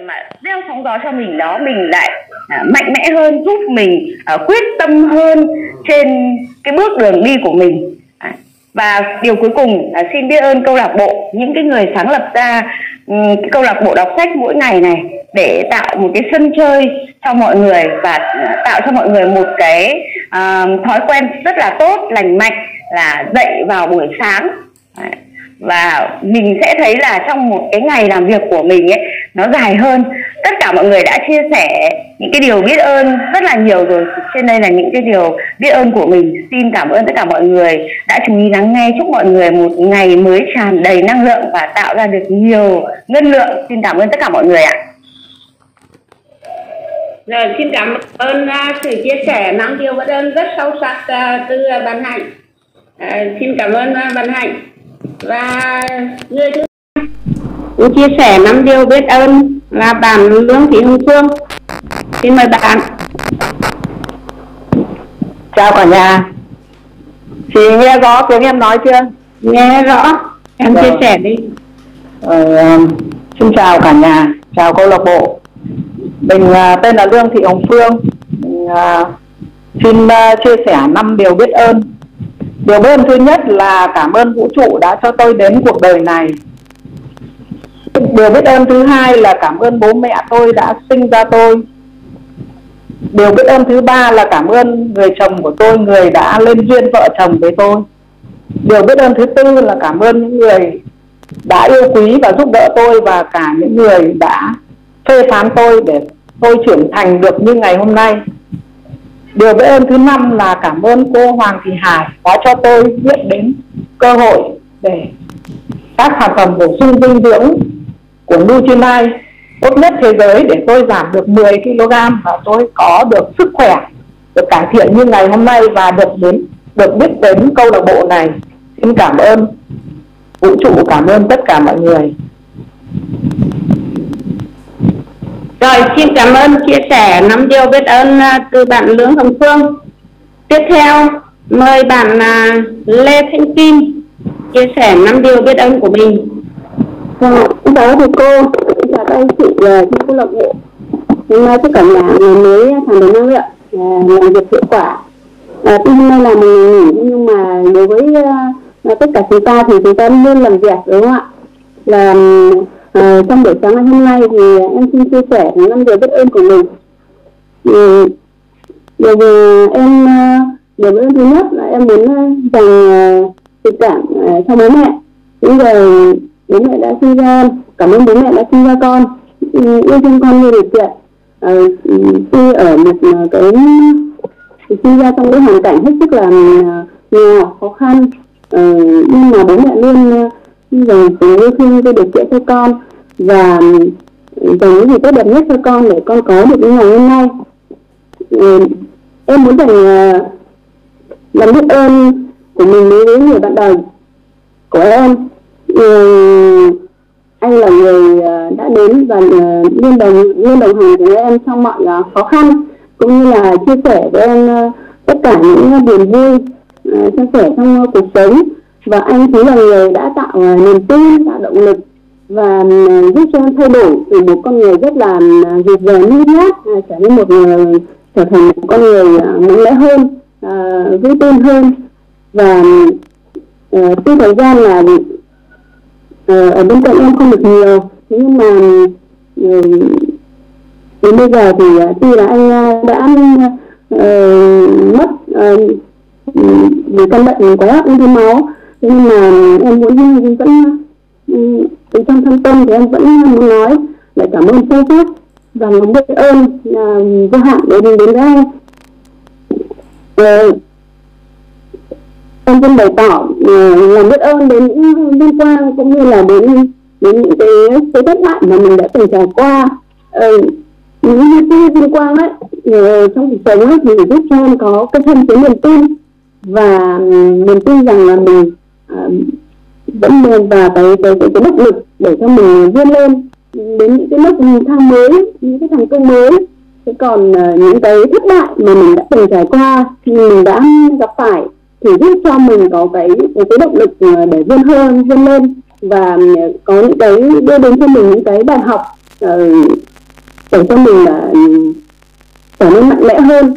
mà gieo sóng gió cho mình đó, mình lại mạnh mẽ hơn, giúp mình quyết tâm hơn trên cái bước đường đi của mình. Và điều cuối cùng xin biết ơn câu lạc bộ, những cái người sáng lập ra cái câu lạc bộ đọc sách mỗi ngày này để tạo một cái sân chơi cho mọi người và tạo cho mọi người một cái thói quen rất là tốt, lành mạnh là dậy vào buổi sáng. Và mình sẽ thấy là trong một cái ngày làm việc của mình ấy, nó dài hơn. Tất cả mọi người đã chia sẻ những cái điều biết ơn rất là nhiều rồi, trên đây là những cái điều biết ơn của mình. Xin cảm ơn tất cả mọi người đã chú ý lắng nghe. Chúc mọi người một ngày mới tràn đầy năng lượng và tạo ra được nhiều ngân lượng. Xin cảm ơn tất cả mọi người ạ. Rồi, xin cảm ơn sự chia sẻ năm điều biết ơn rất sâu sắc từ bạn Hạnh. Xin cảm ơn bạn Hạnh. Và người thứ hai cũng chia sẻ 5 điều biết ơn là bạn Lương Thị Hồng Phương. Xin mời bạn. Chào cả nhà. Chị nghe rõ tiếng em nói chưa? Nghe rõ. Em chia sẻ đi. Xin chào cả nhà, chào câu lạc bộ. Mình tên là Lương Thị Hồng Phương. Mình xin chia sẻ 5 điều biết ơn. Điều biết ơn thứ nhất là cảm ơn vũ trụ đã cho tôi đến cuộc đời này. Điều biết ơn thứ hai là cảm ơn bố mẹ tôi đã sinh ra tôi. Điều biết ơn thứ ba là cảm ơn người chồng của tôi, người đã lên duyên vợ chồng với tôi. Điều biết ơn thứ tư là cảm ơn những người đã yêu quý và giúp đỡ tôi, và cả những người đã phê phán tôi để tôi trưởng thành được như ngày hôm nay. Điều biết ơn thứ năm là cảm ơn cô Hoàng Thị Hải đã cho tôi biết đến cơ hội để các sản phẩm bổ sung dinh dưỡng của Nutrilite tốt nhất thế giới để tôi giảm được 10 kg và tôi có được sức khỏe, được cải thiện như ngày hôm nay và được biết đến câu lạc bộ này. Xin cảm ơn vũ trụ, cảm ơn tất cả mọi người. Rồi, xin cảm ơn chia sẻ 5 điều biết ơn từ bạn Lương Hồng Phương. Tiếp theo, mời bạn Lê Thanh Kim chia sẻ 5 điều biết ơn của mình. Đó thì cô, chào các anh chị trong câu lạc bộ. Hôm nay tất cả nhà mới thẳng đến năng lượng, làm việc hiệu quả. Tuy hôm nay là mình nghỉ, nhưng mà đối với tất cả chúng ta thì chúng ta luôn làm việc, đúng không ạ? Là trong buổi sáng ngày hôm nay thì em xin chia sẻ 5 điều biết ơn của mình. Bởi vì em điều biết ơn thứ nhất là em muốn dành tình cảm cho bố mẹ. Những người bố mẹ đã sinh ra em, cảm ơn bố mẹ đã sinh ra con, yêu thương con như điều kiện. Khi ở một cái sinh ra trong cái hoàn cảnh hết sức là nghèo khó khăn, nhưng mà bố mẹ luôn dành tình yêu thương cho điều kiện cho con và dành những gì tốt đẹp nhất cho con để con có được những ngày hôm nay. Em muốn dành lòng biết ơn của mình đối với người bạn đời của em. Anh là người đã đến và luôn đồng hành với em trong mọi khó khăn, cũng như là chia sẻ với em tất cả những niềm vui, chia sẻ trong cuộc sống. Và anh chính là người đã tạo niềm tin, tạo động lực và giúp cho em thay đổi từ một con người rất là rụt rè nhút nhát trở thành một con người mạnh mẽ hơn, vững tin hơn. Và tuy thời gian là ở bên cạnh em không được nhiều, nhưng mà đến bây giờ thì tuy là anh đã mất vì căn bệnh quá ung thư máu, nhưng mà em vẫn trong thâm tâm thì em vẫn muốn nói lại cảm ơn sâu sắc và lòng biết ơn vô hạn để mình đến với anh. Em vẫn bày tỏ lòng biết ơn đến những liên quan, cũng như là đến những cái thất bại mà mình đã từng trải qua. Những cái liên quan ấy trong cuộc sống ấy thì giúp cho em có cái thêm cái niềm tin, và niềm tin rằng là mình vẫn nên và cái động lực để cho mình vươn lên đến những cái mức thăng mới, những cái thành công mới. Thế còn những cái thất bại mà mình đã từng trải qua, mình đã gặp phải thì giúp cho mình có cái động lực để vươn lên và có những cái đưa đến cho mình những cái bài học để cho mình là trở nên mạnh mẽ hơn.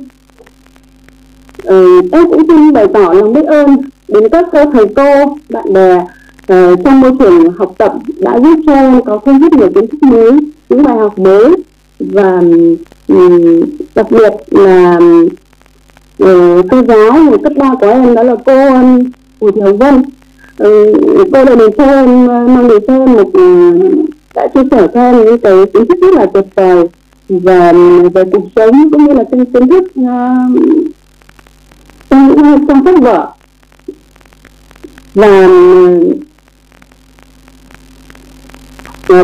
Tôi cũng xin bày tỏ lòng biết ơn đến các cô thầy cô, bạn bè trong môi trường học tập đã giúp cho em có thêm rất nhiều kiến thức mới, những bài học mới, và đặc biệt là cô giáo người cấp ba của em, đó là cô Nguyễn Thị Hồng Vân. Cô đã đến cho em, mang đến cho em một, đã chia sẻ cho em những cái kiến thức rất là tuyệt vời về cuộc sống cũng như là trên kiến thức trong sách vở. Và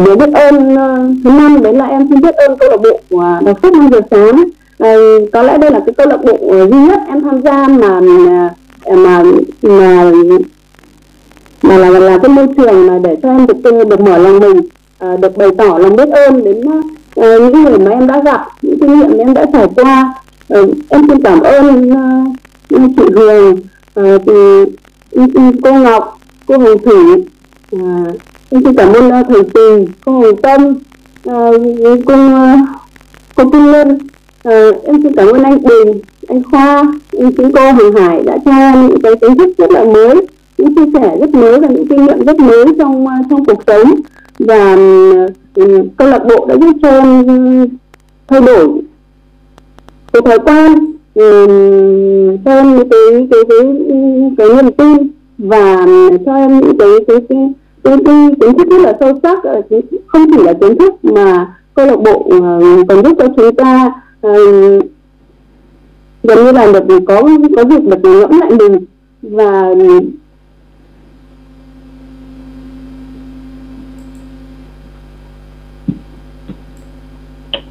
điều biết ơn thứ năm đấy là em xin biết ơn câu lạc bộ của đọc sách 5 giờ sáng. Có lẽ đây là cái câu lạc bộ duy nhất em tham gia mà là cái môi trường mà để cho em được mở lòng mình, được bày tỏ lòng biết ơn đến những người mà em đã gặp, những kinh nghiệm mà em đã trải qua. Em xin cảm ơn chị Hường, cô Ngọc, cô Hồng Thủy, em xin cảm ơn thầy Tùng, cô Hồng Tâm, cô Kim Lân. Em xin cảm ơn anh Bình, anh Khoa, em xin cô Hồng Hải đã cho em những cái kiến thức rất là mới, những chia sẻ rất mới và những kinh nghiệm rất mới trong cuộc sống. Và câu lạc bộ đã giúp cho em thay đổi cái thói quen, cho em cái niềm tin, và cho em những cái kiến thức rất là sâu sắc, không chỉ là kiến thức mà câu lạc bộ còn giúp cho chúng ta gần như là được có việc được ngẫm lại mình và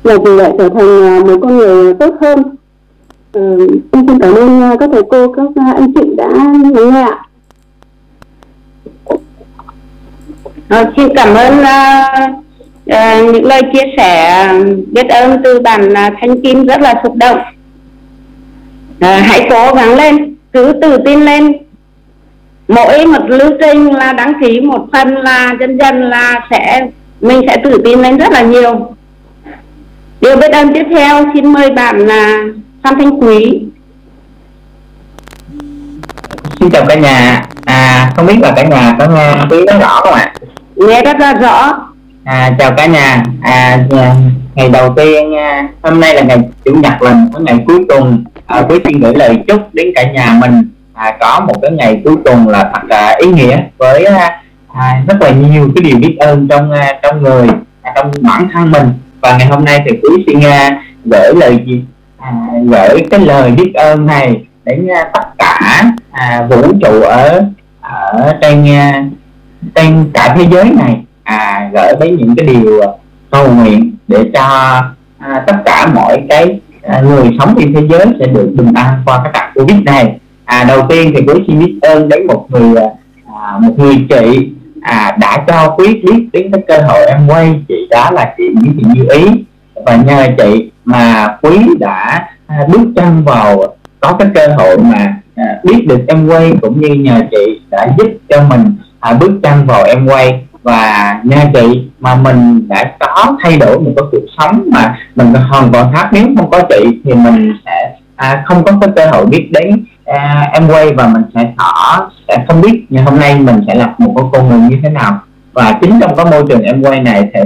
để trở thành một con người tốt hơn. Em xin cảm ơn các thầy cô, các anh chị đã nghe ạ. Xin cảm ơn những lời chia sẻ biết ơn từ bạn Thanh Kim rất là xúc động. Hãy cố gắng lên, cứ tự tin lên. Mỗi một lưu trình là đăng ký một phần là dần là mình sẽ tự tin lên rất là nhiều. Điều biết ơn tiếp theo xin mời bạn là Phan Thanh Quý. Xin chào cả nhà. Không biết là cả nhà có nghe tiếng rất rõ không ạ? Nghe rất là rõ. Chào cả nhà. Ngày đầu tiên, hôm nay là ngày chủ nhật, là ngày cuối tuần. Quý xin gửi lời chúc đến cả nhà mình có một cái ngày cuối tuần là thật ý nghĩa, với rất là nhiều cái điều biết ơn trong người, trong bản thân mình. Và ngày hôm nay thì quý xin gửi lời gì? Gửi cái lời biết ơn này đến tất cả vũ trụ ở trên cả thế giới này, gửi đến những cái điều cầu nguyện để cho tất cả mọi cái người sống trên thế giới sẽ được bình an qua cái trận Covid này. Đầu tiên thì quý xin biết ơn đến một người chị đã cho quý biết đến cái cơ hội em quay. Chị đó là chị Nguyễn Như Ý, và nhờ chị mà quý đã bước chân vào có cái cơ hội mà biết được em quay, cũng như nhờ chị đã giúp cho mình bước chân vào em quay, và nhờ chị mà mình đã có thay đổi một cái cuộc sống mà mình hoàn toàn khác. Nếu không có chị thì mình sẽ không có cái cơ hội biết đến em quay, và mình sẽ không biết như hôm nay mình sẽ là một con người như thế nào. Và chính trong cái môi trường em quay này thì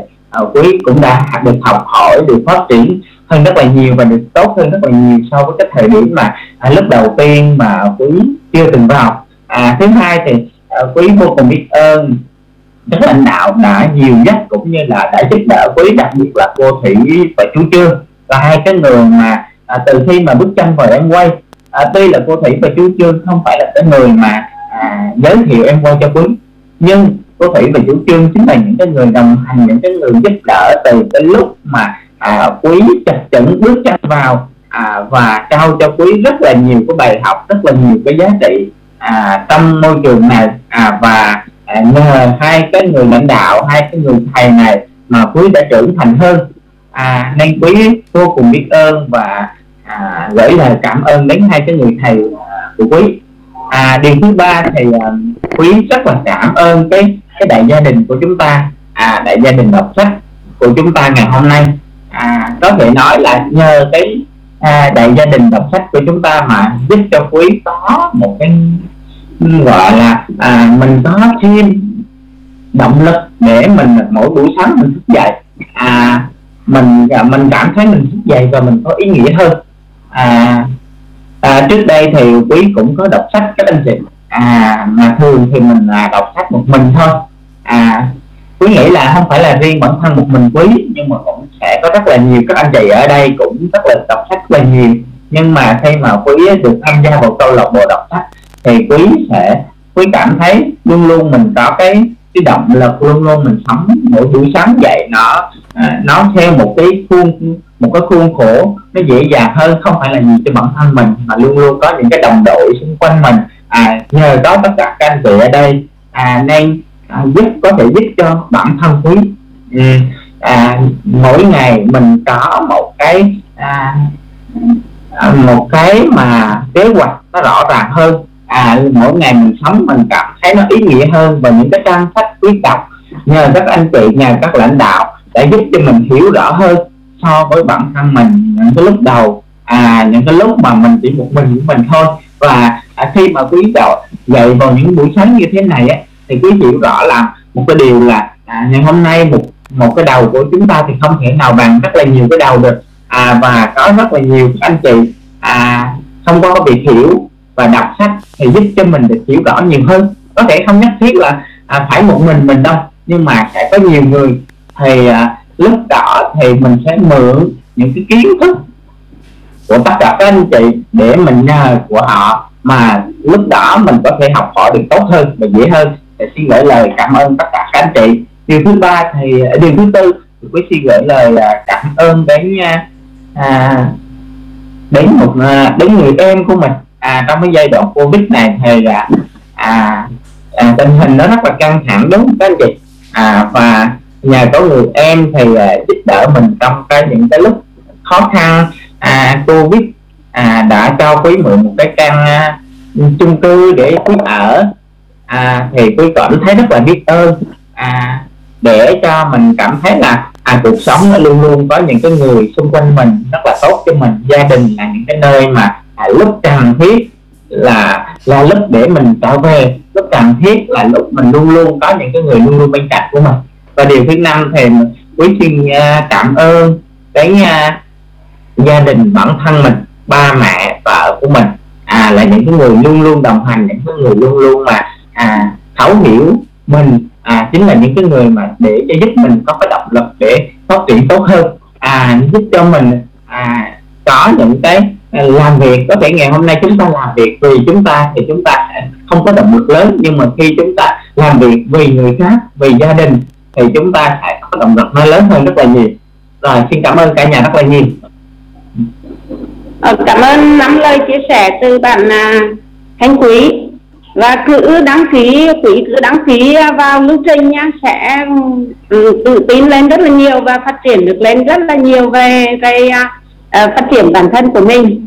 quý cũng đã được học hỏi, được phát triển hơn rất là nhiều và được tốt hơn rất là nhiều so với cái thời điểm mà lúc đầu tiên mà quý chưa từng vào học. Thứ hai thì quý vô cùng biết ơn các lãnh đạo đã nhiều nhất, cũng như là đã giúp đỡ quý, đặc biệt là cô Thị và chú Trương, là hai cái người mà từ khi mà bước chân vào em quay. Tuy là cô Thị và chú Trương không phải là cái người mà giới thiệu em quay cho quý, nhưng cô Thủy và chú Trương chính là những cái người đồng hành, những cái người giúp đỡ từ cái lúc mà quý chặt chững bước chân vào, và trao cho quý rất là nhiều cái bài học, rất là nhiều cái giá trị trong môi trường này. Và nhờ hai cái người lãnh đạo, hai cái người thầy này mà quý đã trưởng thành hơn. Nên quý vô cùng biết ơn và gửi lời cảm ơn đến hai cái người thầy của quý. Điều thứ ba thì quý rất là cảm ơn cái đại gia đình của chúng ta, đại gia đình đọc sách. của chúng ta ngày hôm nay. Có thể nói là nhờ cái đại gia đình đọc sách của chúng ta mà giúp cho Quý có một cái gọi là mình có thêm động lực để mình mỗi buổi sáng mình thức dậy, mình cảm thấy mình thức dậy và mình có ý nghĩa hơn. Trước đây thì Quý cũng có đọc sách các anh chị, mà thường thì mình là đọc sách một mình thôi. Quý nghĩ là không phải là riêng bản thân một mình Quý, nhưng mà cũng sẽ có rất là nhiều các anh chị ở đây cũng rất là đọc sách rất là nhiều. Nhưng mà khi mà Quý được tham gia vào câu lạc bộ đọc sách thì Quý cảm thấy luôn luôn mình có cái động lực, luôn luôn mình sống mỗi buổi sáng dậy nó theo một cái khuôn khổ nó dễ dàng hơn, không phải là gì cho bản thân mình mà luôn luôn có những cái đồng đội xung quanh mình. Nhờ đó tất cả các anh chị ở đây nên có thể giúp cho bản thân Quý mỗi ngày mình có một cái mà kế hoạch nó rõ ràng hơn. Mỗi ngày mình sống mình cảm thấy nó ý nghĩa hơn, và những cái trang sách Quý đọc nhờ các anh chị, nhờ các lãnh đạo đã giúp cho mình hiểu rõ hơn so với bản thân mình những cái lúc đầu, những cái lúc mà mình chỉ một mình của mình thôi. Và khi mà Quý dậy vào những buổi sáng như thế này thì Quý hiểu rõ là một cái điều là ngày hôm nay một cái đầu của chúng ta thì không thể nào bằng rất là nhiều cái đầu được, và có rất là nhiều các anh chị thông qua việc hiểu và đọc sách thì giúp cho mình được hiểu rõ nhiều hơn. Có thể không nhất thiết là phải một mình đâu, nhưng mà sẽ có nhiều người thì lúc đó thì mình sẽ mượn những cái kiến thức của tất cả các anh chị để mình nhờ của họ, mà lúc đó mình có thể học hỏi được tốt hơn và dễ hơn. Thì xin gửi lời cảm ơn tất cả các anh chị. Điều thứ tư thì Quý xin gửi lời cảm ơn đến người em của mình. Trong cái giai đoạn Covid này thì tình hình nó rất là căng thẳng, đúng không các anh chị? Và nhờ có người em thì giúp đỡ mình trong những cái lúc khó khăn. Covid đã cho Quý mượn một cái căn chung cư để Quý ở, thì Quý cảm thấy rất là biết ơn, để cho mình cảm thấy là cuộc sống nó luôn luôn có những cái người xung quanh mình rất là tốt cho mình. Gia đình là những cái nơi mà lúc cần thiết là lúc để mình trở về, lúc cần thiết là lúc mình luôn luôn có những cái người luôn luôn bên cạnh của mình. Và điều thứ năm thì Quý xin cảm ơn đến gia đình bản thân mình, ba mẹ vợ của mình, là những cái người luôn luôn đồng hành, những cái người luôn luôn mà thấu hiểu mình, chính là những cái người mà để cho giúp mình có cái động lực để phát triển tốt hơn, giúp cho mình có những cái làm việc. Có thể ngày hôm nay chúng ta làm việc vì chúng ta thì chúng ta không có động lực lớn, nhưng mà khi chúng ta làm việc vì người khác, vì gia đình thì chúng ta sẽ có động lực nó lớn hơn rất là nhiều. Rồi, xin cảm ơn cả nhà rất là nhiều. Cảm ơn năm lời chia sẻ từ bạn Khánh Quý, và quý cứ đăng ký vào lưu trình nha, sẽ tự tin lên rất là nhiều và phát triển được lên rất là nhiều về cái phát triển bản thân của mình.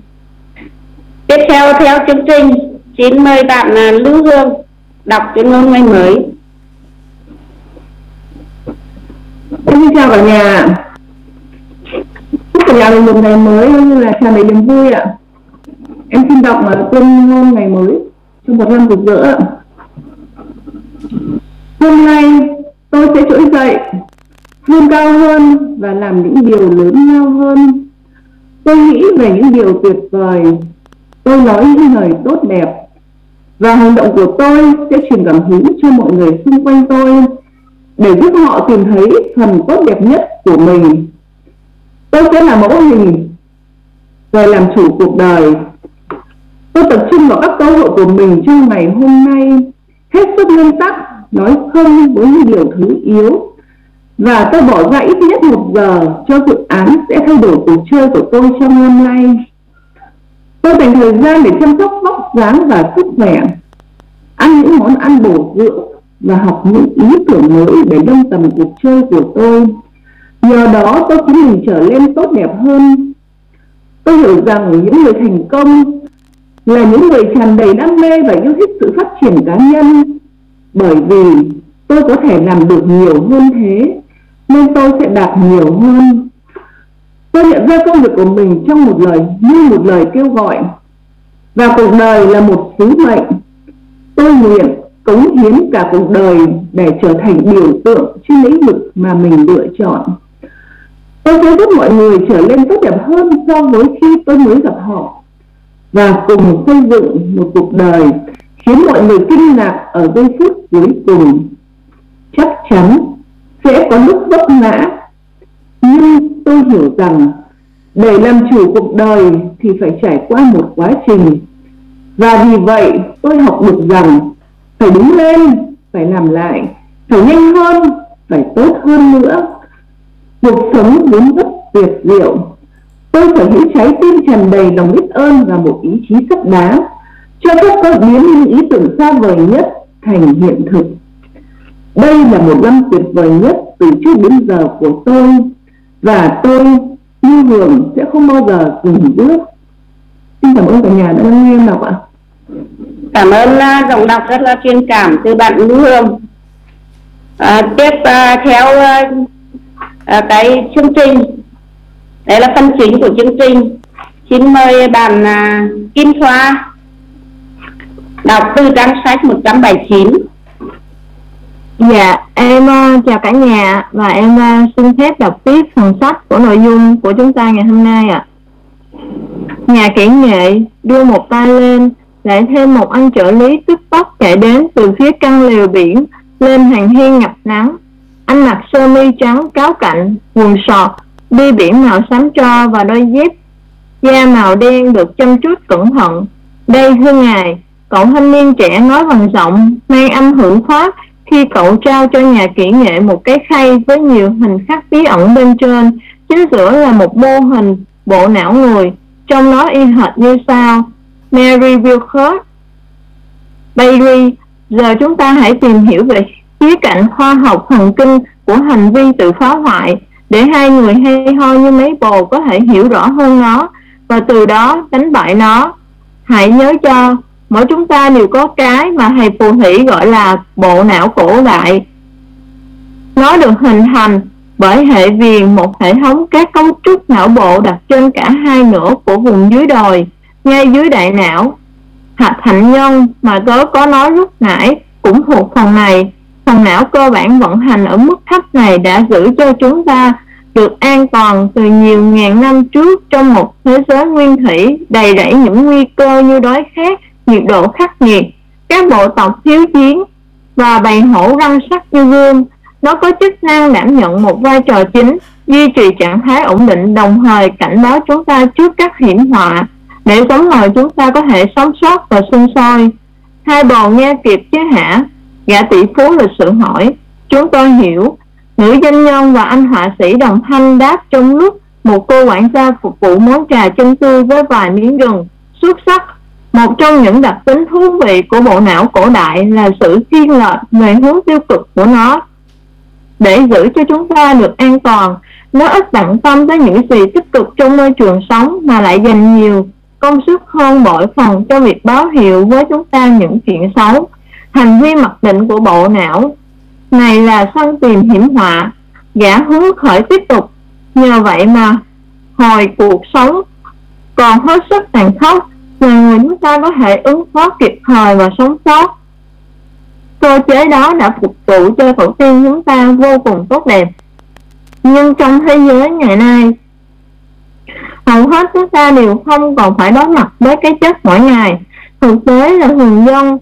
Tiếp theo theo chương trình, xin mời bạn Lưu Hương đọc chuyên ngôn ngày mới. Xin chào cả nhà. Chúc cả nhà một ngày mới như là tràn đầy niềm vui ạ. Em xin đọc chuyên ngôn ngày mới cho một năm rực rỡ. Hôm nay tôi sẽ trỗi dậy vươn cao hơn và làm những điều lớn lao hơn. Tôi nghĩ về những điều tuyệt vời, tôi nói những lời tốt đẹp, và hành động của tôi sẽ truyền cảm hứng cho mọi người xung quanh tôi để giúp họ tìm thấy phần tốt đẹp nhất của mình. Tôi sẽ là mẫu hình, rồi làm chủ cuộc đời. Tôi tập trung vào các cơ hội của mình trong ngày hôm nay, hết sức nguyên tắc, nói không với những điều thứ yếu. Và tôi bỏ ra ít nhất 1 giờ cho dự án sẽ thay đổi cuộc chơi của tôi trong hôm nay. Tôi dành thời gian để chăm sóc vóc dáng và sức khỏe, ăn những món ăn bổ dưỡng và học những ý tưởng mới để nâng tầm cuộc chơi của tôi. Nhờ đó tôi khiến mình trở nên tốt đẹp hơn. Tôi hiểu rằng những người thành công là những người tràn đầy đam mê và yêu thích sự phát triển cá nhân, bởi vì tôi có thể làm được nhiều hơn thế nên tôi sẽ đạt nhiều hơn. Tôi nhận ra công việc của mình trong một lời như một lời kêu gọi, và cuộc đời là một sứ mệnh. Tôi nguyện cống hiến cả cuộc đời để trở thành biểu tượng trên lĩnh vực mà mình lựa chọn. Tôi sẽ giúp mọi người trở nên tốt đẹp hơn so với khi tôi mới gặp họ, và cùng xây dựng một cuộc đời khiến mọi người kinh ngạc ở giây phút cuối cùng. Chắc chắn sẽ có lúc vấp ngã, nhưng tôi hiểu rằng để làm chủ cuộc đời thì phải trải qua một quá trình. Và vì vậy tôi học được rằng phải đứng lên, phải làm lại, phải nhanh hơn, phải tốt hơn nữa. Cuộc sống vốn rất tuyệt diệu. Tôi sở hữu trái tim tràn đầy lòng biết ơn và một ý chí sắt đá, cho phép tôi biến những ý tưởng xa vời nhất thành hiện thực. Đây là một năm tuyệt vời nhất từ trước đến giờ của tôi, và tôi như hưởng sẽ không bao giờ dừng bước. Xin cảm ơn cả nhà đã lắng nghe đọc ạ. Cảm ơn giọng đọc rất là truyền cảm từ bạn Lưu Hương. Tiếp theo cái chương trình, đấy là phần chính của chương trình. Xin mời bạn Kim Khoa đọc từ trang sách 179. Dạ, em chào cả nhà, và em xin phép đọc tiếp phần sách của nội dung của chúng ta ngày hôm nay ạ. Nhà kỹ nghệ đưa một tay lên, lại thêm một anh trợ lý tức tốc chạy đến từ phía căn lều biển lên hàng hiên ngập nắng. Anh mặc sơ mi trắng cáo cạnh, quần sọt, đi biển màu xám tro và đôi dép da màu đen được chăm chút cẩn thận. Đây thưa ngài, cậu thanh niên trẻ nói bằng giọng mang âm hưởng khoác khi cậu trao cho nhà kỹ nghệ một cái khay với nhiều hình khắc bí ẩn bên trên. Chính giữa là một mô hình bộ não người, trong nó y hệt như sau: Mary Wilkirk Bailey. Giờ chúng ta hãy tìm hiểu về khía cạnh khoa học thần kinh của hành vi tự phá hoại, để hai người hay ho như mấy bồ có thể hiểu rõ hơn nó, và từ đó đánh bại nó. Hãy nhớ cho, mỗi chúng ta đều có cái mà thầy phù thủy gọi là bộ não cổ đại. Nó được hình thành bởi hệ viền, một hệ thống các cấu trúc não bộ đặt trên cả hai nửa của vùng dưới đồi, ngay dưới đại não. Hạch hạnh nhân mà tớ có nói lúc nãy cũng thuộc phần này. Phần não cơ bản vận hành ở mức thấp này đã giữ cho chúng ta được an toàn từ nhiều ngàn năm trước, trong một thế giới nguyên thủy đầy rẫy những nguy cơ như đói khát, nhiệt độ khắc nghiệt, các bộ tộc thiếu chiến và bầy hổ răng sắc như gươm. Nó có chức năng đảm nhận một vai trò chính, duy trì trạng thái ổn định, đồng thời cảnh báo chúng ta trước các hiểm họa để sống hồi chúng ta có thể sống sót và sinh sôi. Hai bồ nghe kịp chứ hả? Gã tỷ phú lịch sự hỏi. Chúng tôi hiểu, nữ doanh nhân và anh họa sĩ đồng thanh đáp, trong lúc một cô quản gia phục vụ món trà chân tươi với vài miếng gừng xuất sắc. Một trong những đặc tính thú vị của bộ não cổ đại là sự thiên lệch về hướng tiêu cực của nó. Để giữ cho chúng ta được an toàn, nó ít bận tâm tới những gì tích cực trong môi trường sống, mà lại dành nhiều công sức hơn bội phần cho việc báo hiệu với chúng ta những chuyện xấu. Hành vi mặc định của bộ não này là săn tìm hiểm họa. Gã hướng khởi tiếp tục, nhờ vậy mà hồi cuộc sống còn hết sức tàn khốc, nhiều người chúng ta có thể ứng phó kịp thời và sống sót. Cơ chế đó đã phục vụ cho tổ tiên chúng ta vô cùng tốt đẹp. Nhưng trong thế giới ngày nay, hầu hết chúng ta đều không còn phải đối mặt với cái chết mỗi ngày. Thực tế là thường dân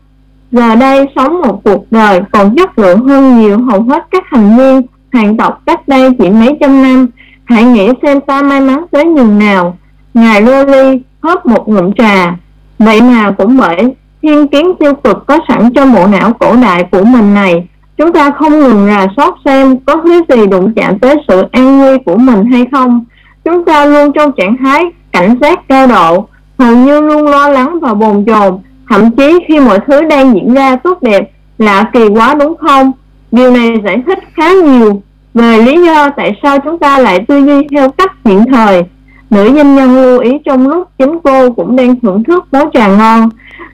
giờ đây sống một cuộc đời còn chất lượng hơn nhiều hầu hết các thành viên hàng tộc cách đây chỉ mấy trăm năm. Hãy nghĩ xem ta may mắn tới nhường nào. Ngài Loli hớp một ngụm trà. Vậy mà cũng bởi thiên kiến tiêu cực có sẵn trong bộ não cổ đại của mình này, chúng ta không ngừng rà soát xem có thứ gì đụng chạm tới sự an nguy của mình hay không. Chúng ta luôn trong trạng thái cảnh giác cao độ, hầu như luôn lo lắng và bồn chồn, thậm chí khi mọi thứ đang diễn ra tốt đẹp. Lạ kỳ quá đúng không? Điều này giải thích khá nhiều về lý do tại sao chúng ta lại tư duy theo cách hiện thời. Nữ doanh nhân lưu ý trong lúc chính cô cũng đang thưởng thức món trà ngon.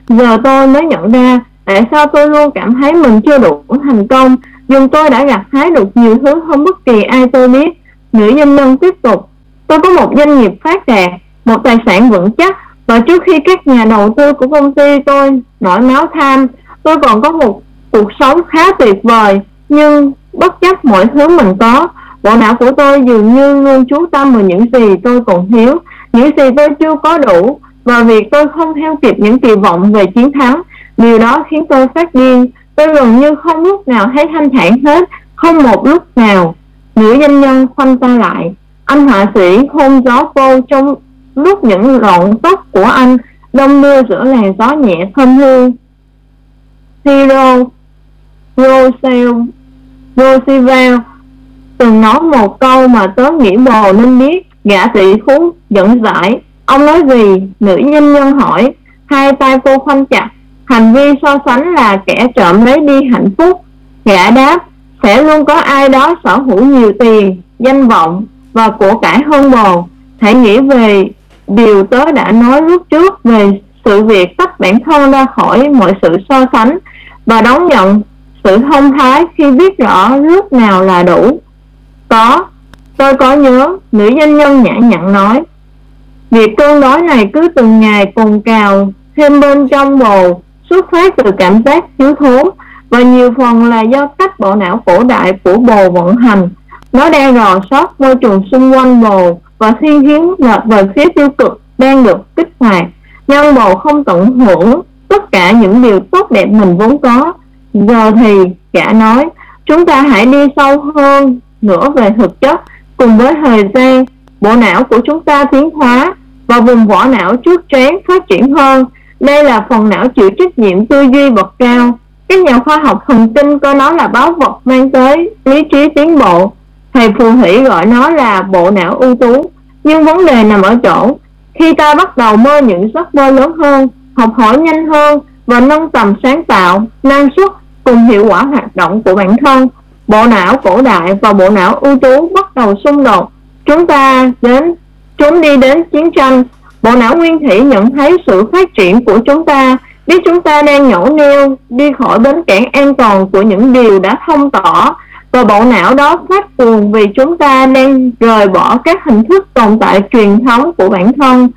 Giờ tôi mới nhận ra tại sao tôi luôn cảm thấy mình chưa đủ thành công, nhưng tôi đã gặt hái được nhiều thứ không bất kỳ ai tôi biết. Nữ doanh nhân tiếp tục, tôi có một doanh nghiệp phát đạt, một tài sản vững chắc, và trước khi các nhà đầu tư của công ty tôi nổi máu tham, tôi còn có một cuộc sống khá tuyệt vời. Nhưng bất chấp mọi thứ mình có, bộ não của tôi dường như luôn chú tâm vào những gì tôi còn thiếu, những gì tôi chưa có đủ, và việc tôi không theo kịp những kỳ vọng về chiến thắng. Điều đó khiến tôi phát điên. Tôi gần như không lúc nào thấy thanh thản hết, không một lúc nào. Nữ doanh nhân khoanh tay lại. Anh họa sĩ hôn gió vô trong lúc những lọn tóc của anh đông đưa giữa làn gió nhẹ thơm hương. Ciro Roosevelt từng nói một câu mà tớ nghĩ bồ nên biết. Gã tỷ phú dẫn giải. Ông nói gì? Nữ doanh nhân hỏi. Hai tay cô khoanh chặt. Hành vi so sánh là kẻ trộm lấy đi hạnh phúc. Gã đáp, sẽ luôn có ai đó sở hữu nhiều tiền, danh vọng và của cải hơn bồ. Hãy nghĩ về điều tớ đã nói lúc trước về sự việc tách bản thân ra khỏi mọi sự so sánh và đón nhận sự thông thái khi biết rõ lúc nào là đủ. Có, tôi có nhớ, nữ doanh nhân nhã nhặn nói. Việc tương đối này cứ từng ngày cồn cào thêm bên trong bồ, xuất phát từ cảm giác thiếu thốn và nhiều phần là do cách bộ não cổ đại của bồ vận hành. Nó đang rò soát môi trường xung quanh bồ và thiên hướng lệch về phía tiêu cực đang được kích hoạt, nhưng bồ không tận hưởng tất cả những điều tốt đẹp mình vốn có. Giờ thì, gã nói, chúng ta hãy đi sâu hơn nữa về thực chất. Cùng với thời gian, bộ não của chúng ta tiến hóa và vùng vỏ não trước trán phát triển hơn. Đây là phần não chịu trách nhiệm tư duy bậc cao. Các nhà khoa học thần kinh coi nó là báu vật mang tới lý trí tiến bộ. Thầy phù thủy gọi nó là bộ não ưu tú. Nhưng vấn đề nằm ở chỗ, khi ta bắt đầu mơ những giấc mơ lớn hơn, học hỏi nhanh hơn và nâng tầm sáng tạo, năng suất cùng hiệu quả hoạt động của bản thân, bộ não cổ đại và bộ não ưu tú bắt đầu xung đột. Chúng đi đến chiến tranh. Bộ não nguyên thủy nhận thấy sự phát triển của chúng ta, biết chúng ta đang nhổ neo đi khỏi bến cảng an toàn của những điều đã thông tỏ, và bộ não đó phát cuồng vì chúng ta đang rời bỏ các hình thức tồn tại truyền thống của bản thân.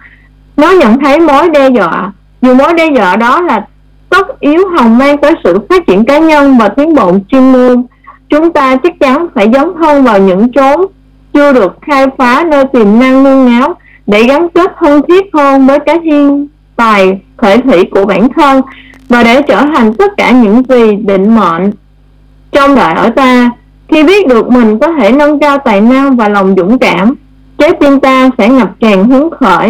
Nó nhận thấy mối đe dọa, dù mối đe dọa đó là tất yếu hồng mang tới sự phát triển cá nhân và tiến bộ chuyên môn. Chúng ta chắc chắn phải dấn thân vào những chốn chưa được khai phá, nơi tiềm năng nương náu, để gắn kết thân thiết hơn với cái thiên tài khởi thủy của bản thân và để trở thành tất cả những gì định mệnh trong đời ở ta. Khi biết được mình có thể nâng cao tài năng và lòng dũng cảm, trái tim ta sẽ ngập tràn hứng khởi.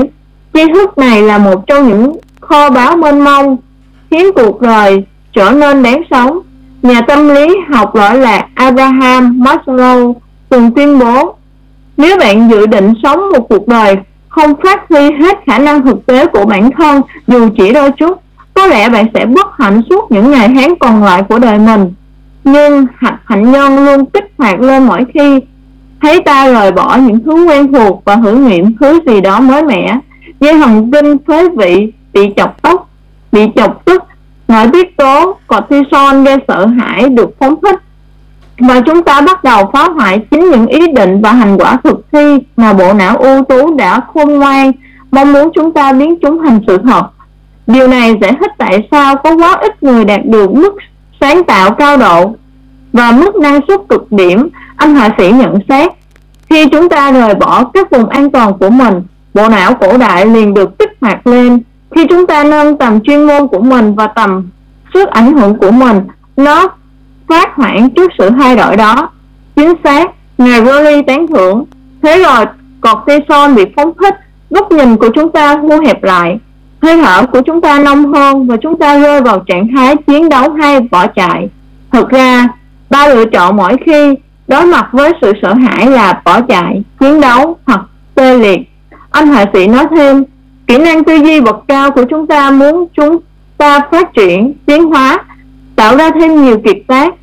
Tri thức này là một trong những kho báu mênh mông khiến cuộc đời trở nên đáng sống. Nhà tâm lý học gọi là Abraham Maslow từng tuyên bố, nếu bạn dự định sống một cuộc đời không phát huy hết khả năng thực tế của bản thân dù chỉ đôi chút, có lẽ bạn sẽ bất hạnh suốt những ngày tháng còn lại của đời mình. Nhưng hạnh nhân luôn kích hoạt lên mỗi khi thấy ta rời bỏ những thứ quen thuộc và hưởng nghiệm thứ gì đó mới mẻ. Dây thần kinh phế vị bị chọc tức, nội tiết tố cortisol gây sợ hãi được phóng thích, và chúng ta bắt đầu phá hoại chính những ý định và hành quả thực thi mà bộ não ưu tú đã khôn ngoan mong muốn chúng ta biến chúng thành sự thật. Điều này giải thích tại sao có quá ít người đạt được mức sáng tạo cao độ và mức năng suất cực điểm. Anh họa sĩ nhận xét, khi chúng ta rời bỏ các vùng an toàn của mình, bộ não cổ đại liền được kích hoạt lên. Khi chúng ta nâng tầm chuyên môn của mình và tầm sức ảnh hưởng của mình, nó phát hoảng trước sự thay đổi đó. Chính xác, ngài Bailey tán thưởng. Thế rồi cortisol bị phóng thích, góc nhìn của chúng ta thu hẹp lại, hơi thở của chúng ta nông hơn, và chúng ta rơi vào trạng thái chiến đấu hay bỏ chạy. Thực ra, ba lựa chọn mỗi khi đối mặt với sự sợ hãi là bỏ chạy, chiến đấu hoặc tê liệt. Anh họa sĩ nói thêm, kỹ năng tư duy bậc cao của chúng ta muốn chúng ta phát triển, tiến hóa, tạo ra thêm nhiều kiệt tác,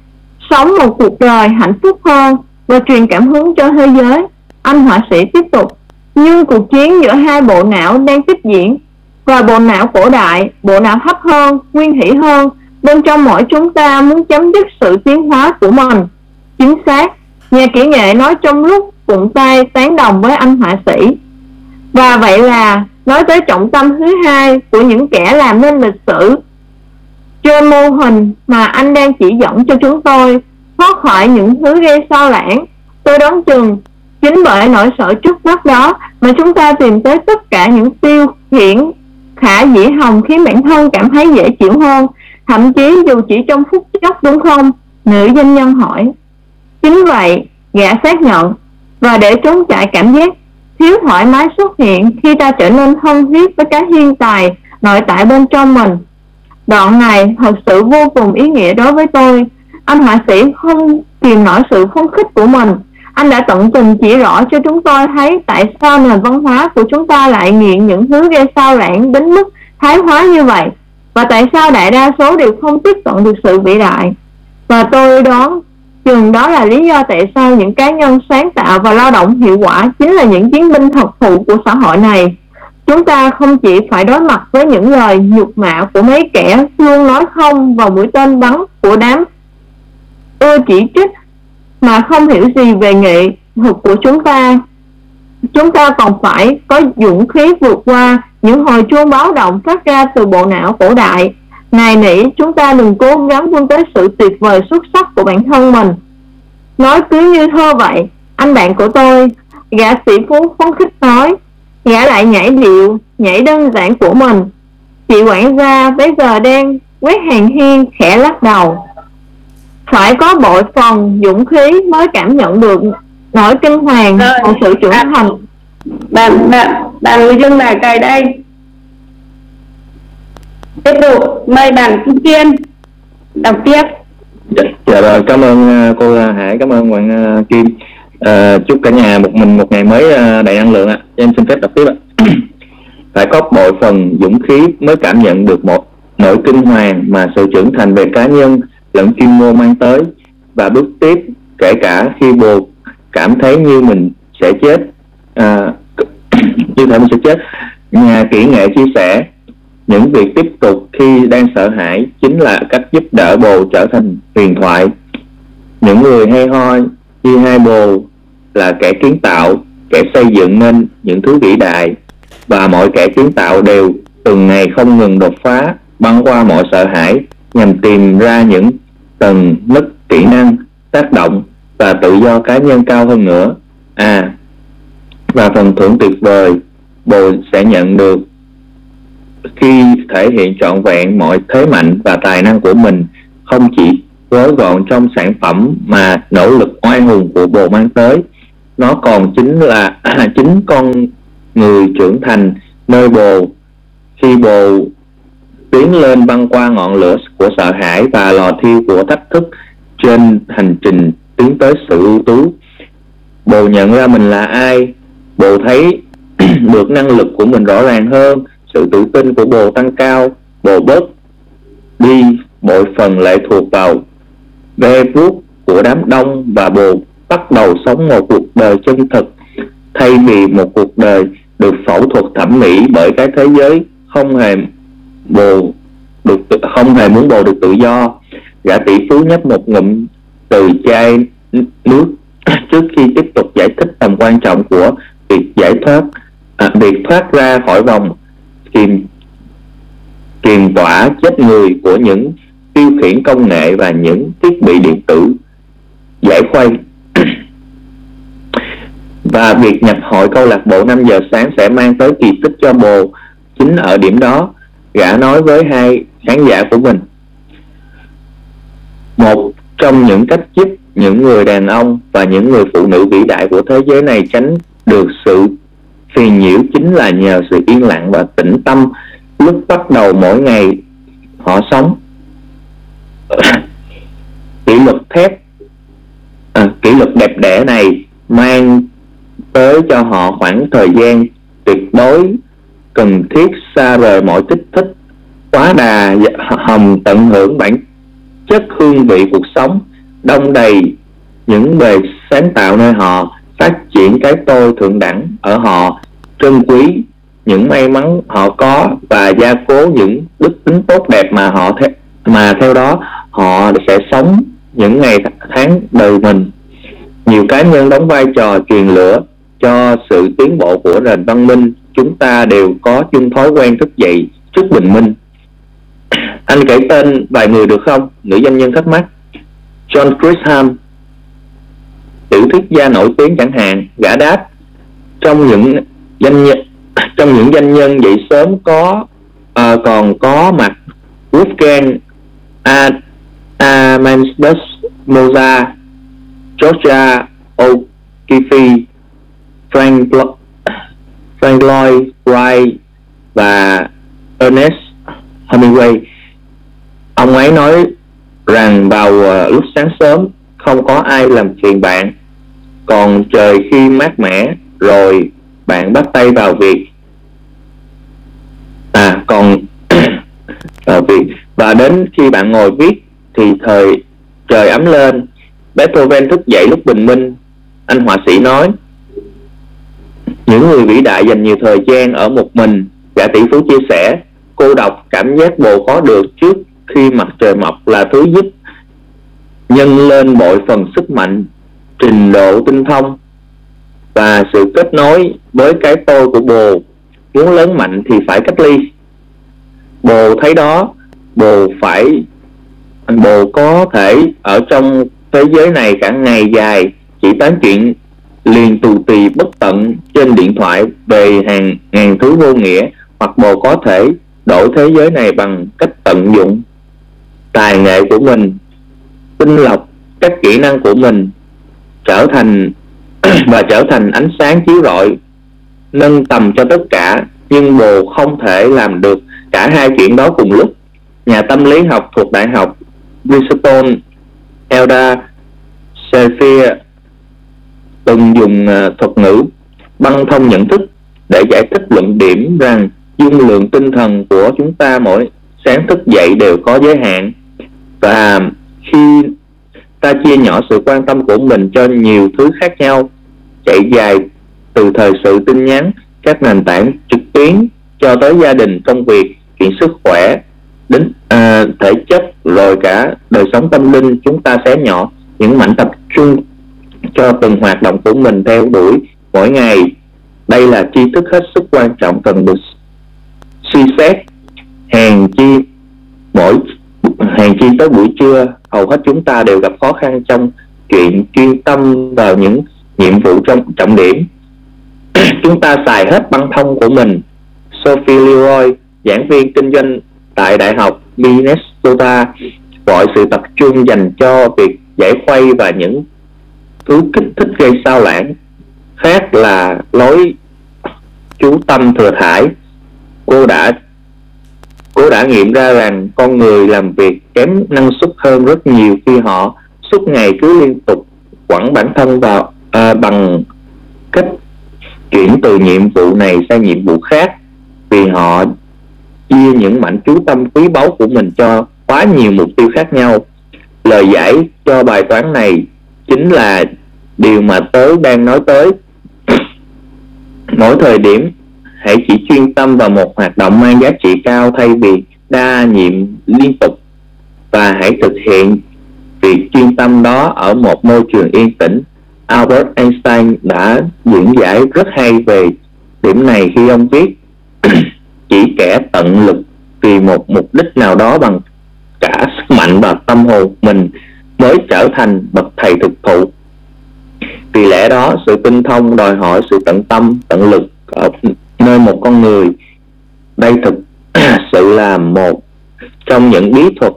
sống một cuộc đời hạnh phúc hơn và truyền cảm hứng cho thế giới. Anh họa sĩ tiếp tục, nhưng cuộc chiến giữa hai bộ não đang tiếp diễn, và bộ não cổ đại, bộ não thấp hơn, nguyên thủy hơn, bên trong mỗi chúng ta muốn chấm dứt sự tiến hóa của mình. Chính xác, nhà kỹ nghệ nói trong lúc vụng tay tán đồng với anh họa sĩ. Và vậy là nói tới trọng tâm thứ hai của những kẻ làm nên lịch sử, trên mô hình mà anh đang chỉ dẫn cho chúng tôi thoát khỏi những thứ gây sao lãng. Tôi đoán chừng chính bởi nỗi sợ trước mắt đó mà chúng ta tìm tới tất cả những tiêu khiển khả dĩ hồng khiến bản thân cảm thấy dễ chịu hơn, thậm chí dù chỉ trong phút chốc, đúng không? Nữ doanh nhân hỏi. Chính vậy, gã xác nhận. Và để trốn chạy cảm giác thiếu thoải mái xuất hiện khi ta trở nên thân thiết với cái thiên tài nội tại bên trong mình. Đoạn này thật sự vô cùng ý nghĩa đối với tôi. Anh họa sĩ không tìm nổi sự phấn khích của mình. Anh đã tận tình chỉ rõ cho chúng tôi thấy tại sao nền văn hóa của chúng ta lại nghiện những thứ gây sao lãng đến mức thái hóa như vậy, và tại sao đại đa số đều không tiếp cận được sự vĩ đại. Và tôi đoán chừng đó là lý do tại sao những cá nhân sáng tạo và lao động hiệu quả chính là những chiến binh thực thụ của xã hội này. Chúng ta không chỉ phải đối mặt với những lời nhục mạ của mấy kẻ luôn nói không vào mũi tên bắn của đám ưa chỉ trích mà không hiểu gì về nghệ thuật của chúng ta. Chúng ta còn phải có dũng khí vượt qua những hồi chuông báo động phát ra từ bộ não cổ đại. Này nỉ chúng ta đừng cố gắng vươn tới sự tuyệt vời xuất sắc của bản thân mình. Nói cứ như thơ vậy, anh bạn của tôi, gã sĩ phú phấn khích nói. Gã lại nhảy điệu, nhảy đơn giản của mình. Chị quản gia bây giờ đang quét hàng hiên khẽ lắc đầu. Phải có bội phần dũng khí mới cảm nhận được nỗi kinh hoàng của sự trưởng thành. Bạn người dân này cài đây. Tiếp tục, mời bạn Kim Kiên đọc tiếp. Dạ rồi, cảm ơn cô Hải, cảm ơn bạn Kim. Chúc cả nhà một ngày mới đầy năng lượng ạ. Em xin phép đọc tiếp ạ. Phải có bội phần dũng khí mới cảm nhận được một nỗi kinh hoàng mà sự trưởng thành về cá nhân lẫn chuyên môn mang tới, và bước tiếp kể cả khi buộc cảm thấy như mình sẽ chết, như thể mình sẽ chết. Nhà kỹ nghệ chia sẻ những việc tiếp tục khi đang sợ hãi chính là cách giúp đỡ bồ trở thành huyền thoại. Những người hay ho như hai bồ là kẻ kiến tạo, kẻ xây dựng nên những thứ vĩ đại, và mọi kẻ kiến tạo đều từng ngày không ngừng đột phá, băng qua mọi sợ hãi nhằm tìm ra những tầng nấc kỹ năng, tác động và tự do cá nhân cao hơn nữa. Và phần thưởng tuyệt vời bồ sẽ nhận được khi thể hiện trọn vẹn mọi thế mạnh và tài năng của mình, không chỉ gói gọn trong sản phẩm mà nỗ lực oai hùng của bồ mang tới. Nó còn chính là chính con người trưởng thành nơi bồ, khi bồ tiến lên băng qua ngọn lửa của sợ hãi và lò thiêu của thách thức trên hành trình tiến tới sự ưu tú. Bồ nhận ra mình là ai, bồ thấy được năng lực của mình rõ ràng hơn, sự tự tin của bồ tăng cao, bồ bớt đi bội phần lệ thuộc vào bê vuốt của đám đông, và bồ bắt đầu sống một cuộc đời chân thực thay vì một cuộc đời được phẫu thuật thẩm mỹ bởi cái thế giới không hề muốn bồ được tự do. Gã tỷ phú nhấp một ngụm từ chai nước trước khi tiếp tục giải thích tầm quan trọng của việc thoát ra khỏi vòng kiềm tỏa chết người của những tiêu khiển công nghệ và những thiết bị điện tử giải khuây, và việc nhập hội câu lạc bộ 5 giờ sáng sẽ mang tới kỳ tích cho bồ. Chính ở điểm đó, gã nói với hai khán giả của mình, một trong những cách giúp những người đàn ông và những người phụ nữ vĩ đại của thế giới này tránh được sự phiền nhiễu chính là nhờ sự yên lặng và tĩnh tâm lúc bắt đầu mỗi ngày họ sống. Kỷ luật đẹp đẽ này mang tới cho họ khoảng thời gian tuyệt đối cần thiết xa rời mọi kích thích quá đà hồng, tận hưởng bản chất hương vị cuộc sống, đông đầy những bề sáng tạo nơi họ, phát triển cái tôi thượng đẳng ở họ, trân quý những may mắn họ có và gia cố những đức tính tốt đẹp mà họ mà theo đó họ sẽ sống những ngày tháng đời mình. Nhiều cá nhân đóng vai trò truyền lửa cho sự tiến bộ của nền văn minh. Chúng ta đều có chung thói quen thức dậy trước bình minh. Anh kể tên vài người được không? Nữ doanh nhân thắc mắc. John Chris Ham, tiểu thuyết gia nổi tiếng chẳng hạn. Gã đáp, trong những doanh nhân dậy sớm có còn có mặt Wolfgang Amadeus Mozart, Georgia O'Keeffe, Frank Lloyd Wright và Ernest Hemingway. Ông ấy nói rằng vào lúc sáng sớm không có ai làm phiền bạn, còn trời khi mát mẻ rồi bạn bắt tay vào việc và đến khi bạn ngồi viết thì trời ấm lên. Beethoven thức dậy lúc bình minh, anh họa sĩ nói. Những người vĩ đại dành nhiều thời gian ở một mình, gã tỷ phú chia sẻ. Cô độc, cảm giác bồ có được trước khi mặt trời mọc là thứ giúp nhân lên mọi phần sức mạnh, trình độ tinh thông và sự kết nối với cái tôi của bồ. Muốn lớn mạnh thì phải cách ly. Bồ thấy đó, bồ có thể ở trong thế giới này cả ngày dài, chỉ tán chuyện liền tù tì bất tận trên điện thoại về hàng ngàn thứ vô nghĩa, hoặc bồ có thể đổi thế giới này bằng cách tận dụng tài nghệ của mình, tinh lọc các kỹ năng của mình, trở thành ánh sáng chiếu rọi, nâng tầm cho tất cả. Nhưng bồ không thể làm được cả hai chuyện đó cùng lúc. Nhà tâm lý học thuộc Đại học Princeton Ela Sefia từng dùng thuật ngữ băng thông nhận thức để giải thích luận điểm rằng dung lượng tinh thần của chúng ta mỗi sáng thức dậy đều có giới hạn, và khi ta chia nhỏ sự quan tâm của mình cho nhiều thứ khác nhau, chạy dài từ thời sự tin nhắn, các nền tảng trực tuyến cho tới gia đình, công việc, chuyện sức khỏe đến thể chất, rồi cả đời sống tâm linh, chúng ta sẽ nhỏ những mảnh tập trung cho từng hoạt động của mình theo đuổi mỗi ngày. Đây là tri thức hết sức quan trọng cần được suy xét. Hèn chi tới buổi trưa, hầu hết chúng ta đều gặp khó khăn trong chuyện chuyên tâm vào những nhiệm vụ trong trọng điểm. Chúng ta xài hết băng thông của mình. Sophie Leroy, giảng viên kinh doanh tại Đại học Minnesota, gọi sự tập trung dành cho việc giải khuây và những thứ kích thích gây sao lãng khác là lối chú tâm thừa thãi. Cô đã nghiệm ra rằng con người làm việc kém năng suất hơn rất nhiều khi họ suốt ngày cứ liên tục quẳng bản thân vào bằng cách chuyển từ nhiệm vụ này sang nhiệm vụ khác, vì họ chia những mảnh chú tâm quý báu của mình cho quá nhiều mục tiêu khác nhau. Lời giải cho bài toán này chính là điều mà tớ đang nói tới. Mỗi thời điểm hãy chỉ chuyên tâm vào một hoạt động mang giá trị cao thay vì đa nhiệm liên tục, và hãy thực hiện việc chuyên tâm đó ở một môi trường yên tĩnh. Albert Einstein đã diễn giải rất hay về điểm này khi ông viết: chỉ kẻ tận lực vì một mục đích nào đó bằng cả sức mạnh và tâm hồn mình mới trở thành bậc thầy thực thụ. Vì lẽ đó, sự tinh thông đòi hỏi sự tận tâm, tận lực ở nơi một con người. Đây thực sự là một trong những bí thuật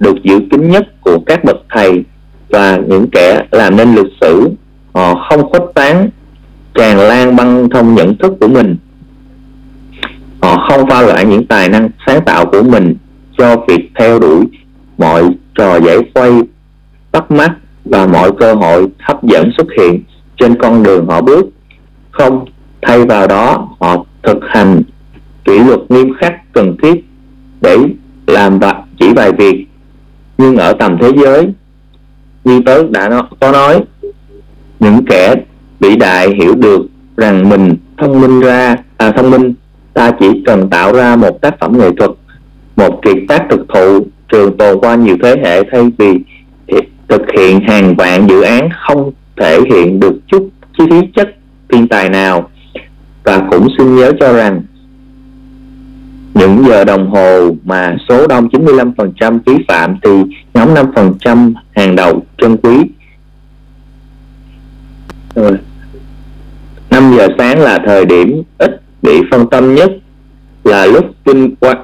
được giữ kín nhất của các bậc thầy và những kẻ làm nên lịch sử. Họ không khuếch tán tràn lan băng thông nhận thức của mình. Họ không pha loãng những tài năng sáng tạo của mình cho việc theo đuổi mọi trò giải khuây bắt mắt và mọi cơ hội hấp dẫn xuất hiện trên con đường họ bước. Không, thay vào đó, họ thực hành kỷ luật nghiêm khắc cần thiết để làm chỉ vài việc. Nhưng ở tầm thế giới, như tớ đã có nói, những kẻ vĩ đại hiểu được rằng mình thông minh, ta chỉ cần tạo ra một tác phẩm nghệ thuật, một kiệt tác thực thụ trường tồn qua nhiều thế hệ thay vì thực hiện hàng vạn dự án không thể hiện được chút chi phí chất thiên tài nào. Và cũng xin nhớ cho rằng những giờ đồng hồ mà số đông 95% phí phạm thì nhóm 5% hàng đầu trân quý. 5 giờ sáng là thời điểm ít bị phân tâm nhất, là lúc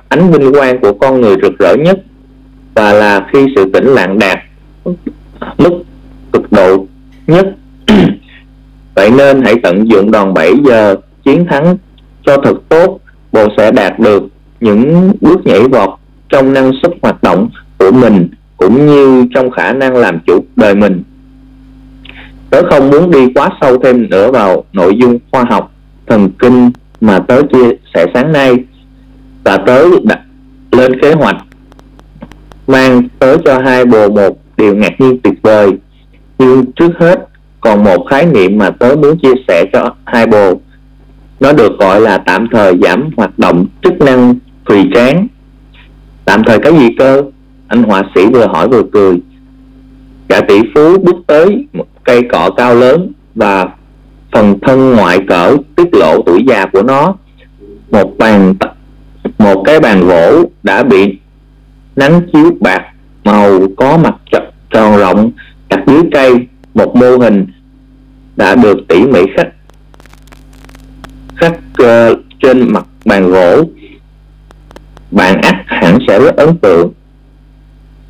ánh vinh quang của con người rực rỡ nhất, và là khi sự tĩnh lặng đạt mức cực độ nhất. Vậy nên hãy tận dụng đòn 7 giờ chiến thắng cho thật tốt, bộ sẽ đạt được những bước nhảy vọt trong năng suất hoạt động của mình cũng như trong khả năng làm chủ đời mình. Tớ không muốn đi quá sâu thêm nữa vào nội dung khoa học thần kinh mà tớ chia sẻ sáng nay, và tớ đặt lên kế hoạch mang tớ cho hai bồ một điều ngạc nhiên tuyệt vời. Nhưng trước hết còn một khái niệm mà tớ muốn chia sẻ cho hai bồ. Nó được gọi là tạm thời giảm hoạt động chức năng thùy tráng. Tạm thời cái gì cơ? Anh họa sĩ vừa hỏi vừa cười. Cả tỷ phú bước tới một cây cọ cao lớn và phần thân ngoại cỡ tiết lộ tuổi già của nó. Một cái bàn gỗ đã bị nắng chiếu bạc màu, có mặt tròn rộng đặt dưới cây, một mô hình đã được tỉ mỉ khắc trên mặt bàn gỗ. Bạn ắt hẳn sẽ rất ấn tượng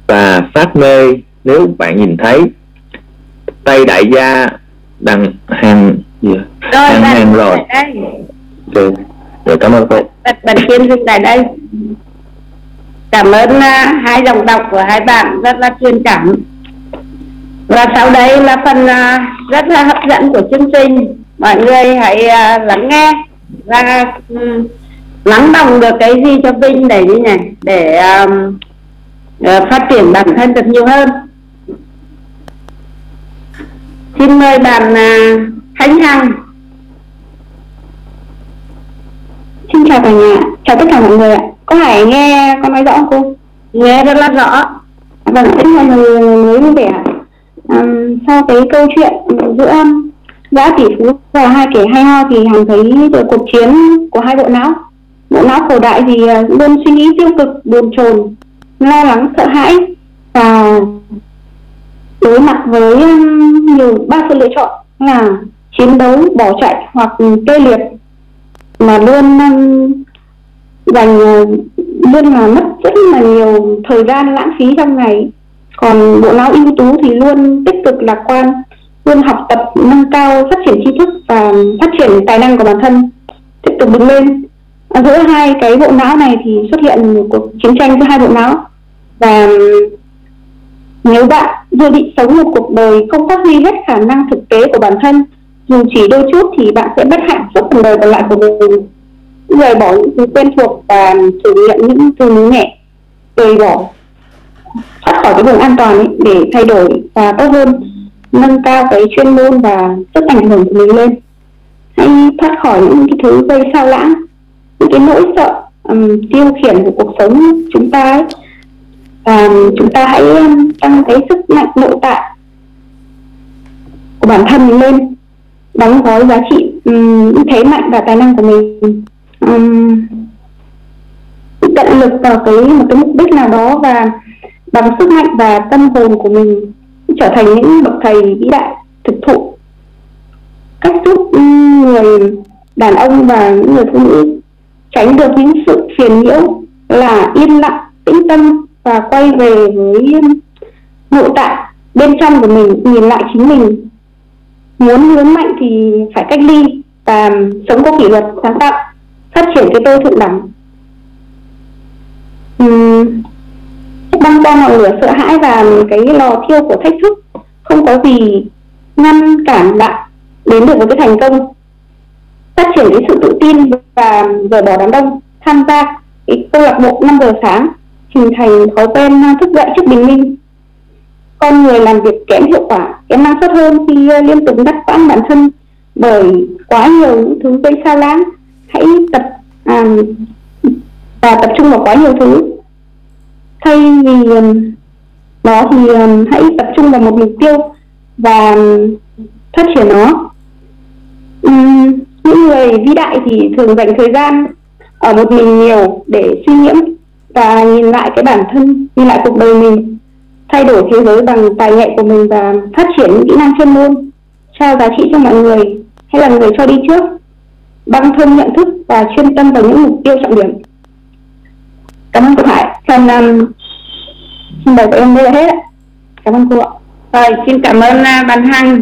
và phát mê nếu bạn nhìn thấy. Tây đại gia đằng hàng rồi. Được, cảm ơn cô. Bạn Kiên dừng tại đây. Cảm ơn hai dòng đọc của hai bạn rất là truyền cảm. Và sau đây là phần rất là hấp dẫn của chương trình. Mọi người hãy lắng nghe và lắng động được cái gì cho Vinh để như này, để phát triển bản thân được nhiều hơn. Xin mời bạn Khánh Hằng. Xin chào cả nhà, chào tất cả mọi người ạ. Có phải nghe con nói rõ không cô? Nghe rất là rõ. Vâng, xin mọi người mới để sau cái câu chuyện giữa giá tỷ phú và hai kẻ hay ho thì Hằng thấy cuộc chiến của hai bộ não. Bộ não cổ đại thì luôn suy nghĩ tiêu cực, bồn chồn, lo lắng, sợ hãi và đối mặt với nhiều ba sự lựa chọn là chiến đấu, bỏ chạy hoặc tê liệt, mà luôn luôn là mất rất là nhiều thời gian lãng phí trong ngày. Còn bộ não ưu tú thì luôn tích cực, lạc quan, luôn học tập, nâng cao, phát triển tri thức và phát triển tài năng của bản thân, tiếp tục vươn lên. Giữa hai cái bộ não này thì xuất hiện một cuộc chiến tranh giữa hai bộ não. Và nếu bạn dự định sống một cuộc đời không phát huy hết khả năng thực tế của bản thân, dù chỉ đôi chút, thì bạn sẽ bất hạnh suốt cuộc đời còn lại của mình. Rời bỏ những thứ quen thuộc và thử nghiệm những thứ mới mẻ, rời bỏ thoát khỏi cái vùng an toàn ấy, để thay đổi và tốt hơn, nâng cao cái chuyên môn và sức ảnh hưởng của mình lên. Hãy thoát khỏi những cái thứ gây sao lãng, những cái nỗi sợ tiêu khiển của cuộc sống chúng ta ấy. Và chúng ta hãy tăng cái sức mạnh nội tại của bản thân mình lên, đóng gói giá trị, thế mạnh và tài năng của mình, tận lực vào một cái mục đích nào đó, và bằng sức mạnh và tâm hồn của mình trở thành những bậc thầy vĩ đại, thực thụ cách giúp người đàn ông và những người phụ nữ tránh được những sự phiền nhiễu là yên lặng, tĩnh tâm và quay về với nội tại bên trong của mình, nhìn lại chính mình. Muốn hướng mạnh thì phải cách ly và sống có kỷ luật, sáng tạo, phát triển cái tôi thượng đẳng. Băng qua ngọn lửa sợ hãi và cái lò thiêu của thách thức, không có gì ngăn cản bạn đến được với cái thành công. Phát triển cái sự tự tin và rời bỏ đám đông, tham gia cái câu lạc bộ 5 giờ sáng, hình thành thói quen thức dậy trước bình minh. Con người làm việc kém hiệu quả, kém năng suất hơn khi liên tục đắc quãng bản thân bởi quá nhiều những thứ gây sao lãng. Hãy tập trung vào quá nhiều thứ. Thay vì nó thì hãy tập trung vào một mục tiêu và phát triển nó. Những người vĩ đại thì thường dành thời gian ở một mình nhiều để suy nghĩ và nhìn lại cái bản thân, nhìn lại cuộc đời mình, thay đổi thế giới bằng tài nghệ của mình và phát triển những kỹ năng chuyên môn, trao giá trị cho mọi người, hay là người cho đi trước, băng thông nhận thức và chuyên tâm vào những mục tiêu trọng điểm. Cảm ơn cô Hải. Trong bài của em đây là hết ạ. Cảm ơn cô ạ. Rồi, xin cảm ơn bạn Hằng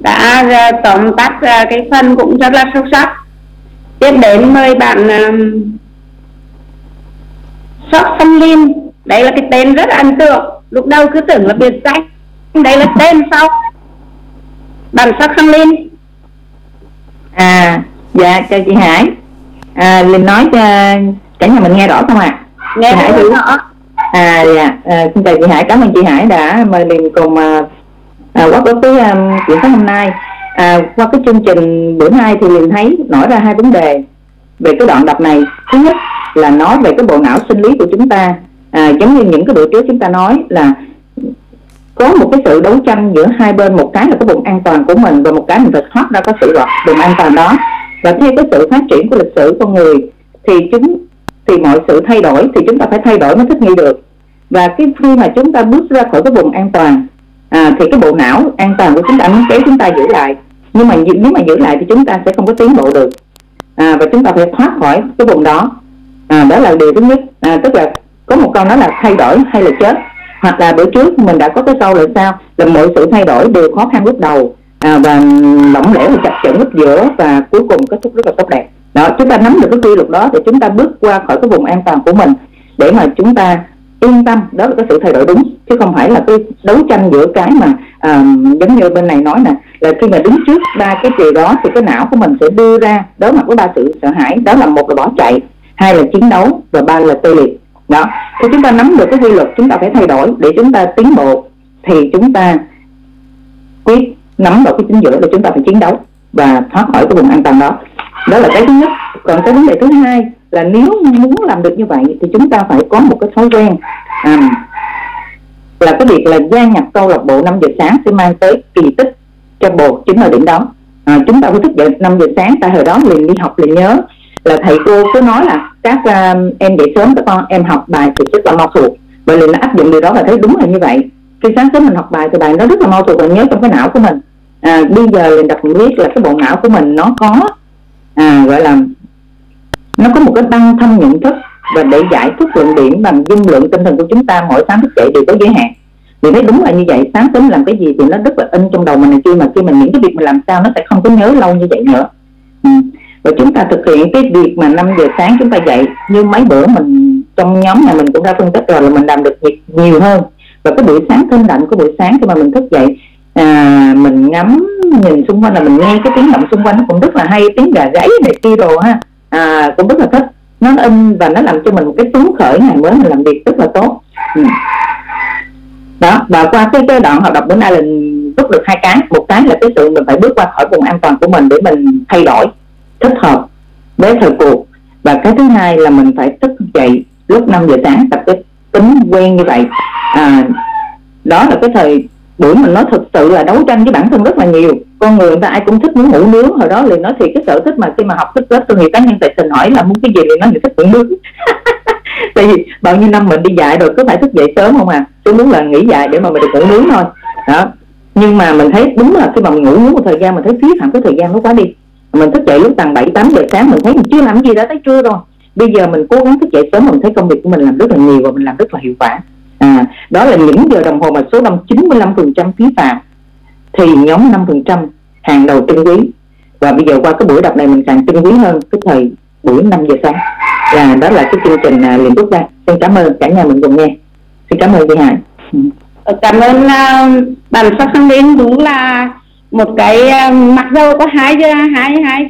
đã tóm tắt cái phần cũng rất là sâu sắc. Tiếp đến mời bạn Sóc Xăng Linh. Đấy là cái tên rất ấn tượng. Lúc đầu cứ tưởng là biệt danh, đấy là tên sau. Bạn Sóc Xăng Linh. À, dạ chào chị Hải. Linh nói cả nhà mình nghe rõ không ạ? Nghe Hải hiểu rõ. À dạ, xin chào chị Hải, cảm ơn chị Hải đã mời mình cùng góp ý với chuyện sáng hôm nay. Qua cái chương trình bữa nay thì mình thấy nổi ra hai vấn đề về cái đoạn đọc này. Thứ nhất là nói về cái bộ não sinh lý của chúng ta, giống như những cái bữa trước chúng ta nói là có một cái sự đấu tranh giữa hai bên, một cái là cái vùng an toàn của mình và một cái mình phải thoát ra cái sự vùng an toàn đó. Và theo cái sự phát triển của lịch sử con người thì mọi sự thay đổi thì chúng ta phải thay đổi mới thích nghi được. Và khi mà chúng ta bước ra khỏi cái vùng an toàn thì cái bộ não an toàn của chúng ta muốn kéo chúng ta giữ lại, nhưng mà nếu mà giữ lại thì chúng ta sẽ không có tiến bộ được, và chúng ta phải thoát khỏi cái vùng đó. Đó là điều thứ nhất, tức là có một câu nói là thay đổi hay là chết, hoặc là bữa trước mình đã có cái câu là sao là mọi sự thay đổi đều khó khăn lúc đầu, và lỏng lẻo và chặt chẽ lúc giữa, và cuối cùng kết thúc rất là tốt đẹp. Đó, chúng ta nắm được cái quy luật đó để chúng ta bước qua khỏi cái vùng an toàn của mình để mà chúng ta yên tâm. Đó là cái sự thay đổi đúng, chứ không phải là cái đấu tranh giữa cái mà giống như bên này nói nè, là khi mà đứng trước ba cái điều đó thì cái não của mình sẽ đưa ra đối mặt với ba sự sợ hãi. Đó là một là bỏ chạy, hai là chiến đấu, và ba là tê liệt. Đó, thì chúng ta nắm được cái quy luật chúng ta phải thay đổi để chúng ta tiến bộ, thì chúng ta quyết nắm vào cái chính giữa là chúng ta phải chiến đấu và thoát khỏi cái vùng an toàn đó. Đó là cái thứ nhất. Còn cái vấn đề thứ hai là nếu muốn làm được như vậy thì chúng ta phải có một cái thói quen, là cái việc là gia nhập câu lạc bộ 5 giờ sáng sẽ mang tới kỳ tích cho bộ. Chính là điểm đó, chúng ta phải thức dậy 5 giờ sáng. Tại hồi đó liền đi học liền nhớ là thầy cô cứ nói là các em dậy sớm các con, em học bài thì rất là mau thuộc. Bởi vì nó áp dụng điều đó và thấy đúng là như vậy. Khi sáng sớm mình học bài thì bài nó rất là mau thuộc và nhớ trong cái não của mình. Bây giờ mình đọc mình biết là cái bộ não của mình nó có gọi là nó có một cái băng thông nhận thức, và để giải thức lượng điểm bằng dung lượng tinh thần của chúng ta mỗi sáng thức dậy đều có giới hạn. Vì thấy đúng là như vậy, sáng sớm làm cái gì thì nó rất là in trong đầu mình, khi mà những cái việc mình làm sao nó sẽ không có nhớ lâu như vậy nữa. Và chúng ta thực hiện cái việc mà 5 giờ sáng chúng ta dậy, như mấy bữa mình trong nhóm nhà mình cũng đã phân tích rồi, là mình làm được việc nhiều hơn. Và cái buổi sáng thơm lạnh của buổi sáng khi mà mình thức dậy, mình ngắm nhìn xung quanh, là mình nghe cái tiếng động xung quanh nó cũng rất là hay, tiếng gà gáy này kia đồ ha, cũng rất là thích. Nó in và nó làm cho mình một cái phấn khởi ngày mới mình làm việc rất là tốt. Đó, và qua cái đoạn hoạt động bữa nay mình rút được hai cái. Một cái là cái sự mình phải bước qua khỏi vùng an toàn của mình để mình thay đổi thích hợp với thời cuộc, và cái thứ hai là mình phải thức dậy lúc 5 giờ sáng, tập cái tính quen như vậy. Đó là cái thời buổi mình nói thực sự là đấu tranh với bản thân rất là nhiều. Con người ta ai cũng thích muốn ngủ nướng. Hồi đó liền nói thì cái sở thích mà khi mà học thích lớp tôi nghiệp cá nhân tại tình hỏi là muốn cái gì thì nó thích ngủ nướng. Tại vì bao nhiêu năm mình đi dạy rồi cứ phải thức dậy sớm không à, tôi muốn là nghỉ dạy để mà mình được ngủ nướng thôi. Đó, nhưng mà mình thấy đúng là khi mà mình ngủ nướng một thời gian mình thấy phí phạm cái thời gian nó quá đi. Mình thức dậy lúc tầm 7-8 giờ sáng mình thấy mình chưa làm gì đó tới trưa rồi. Bây giờ mình cố gắng thức dậy sớm, mình thấy công việc của mình làm rất là nhiều và mình làm rất là hiệu quả. Đó là những giờ đồng hồ mà số năm 95% phí phạm, thì nhóm 5% hàng đầu trân quý. Và bây giờ qua cái buổi đọc này mình càng trân quý hơn cái thời buổi 5 giờ sáng. Và đó là cái chương trình liền rút ra. Xin cảm ơn cả nhà mình cùng nghe. Xin cảm ơn chị Hải. Cảm ơn bạn Sóc Xăng Linh. Đúng là một cái mặc dù có hai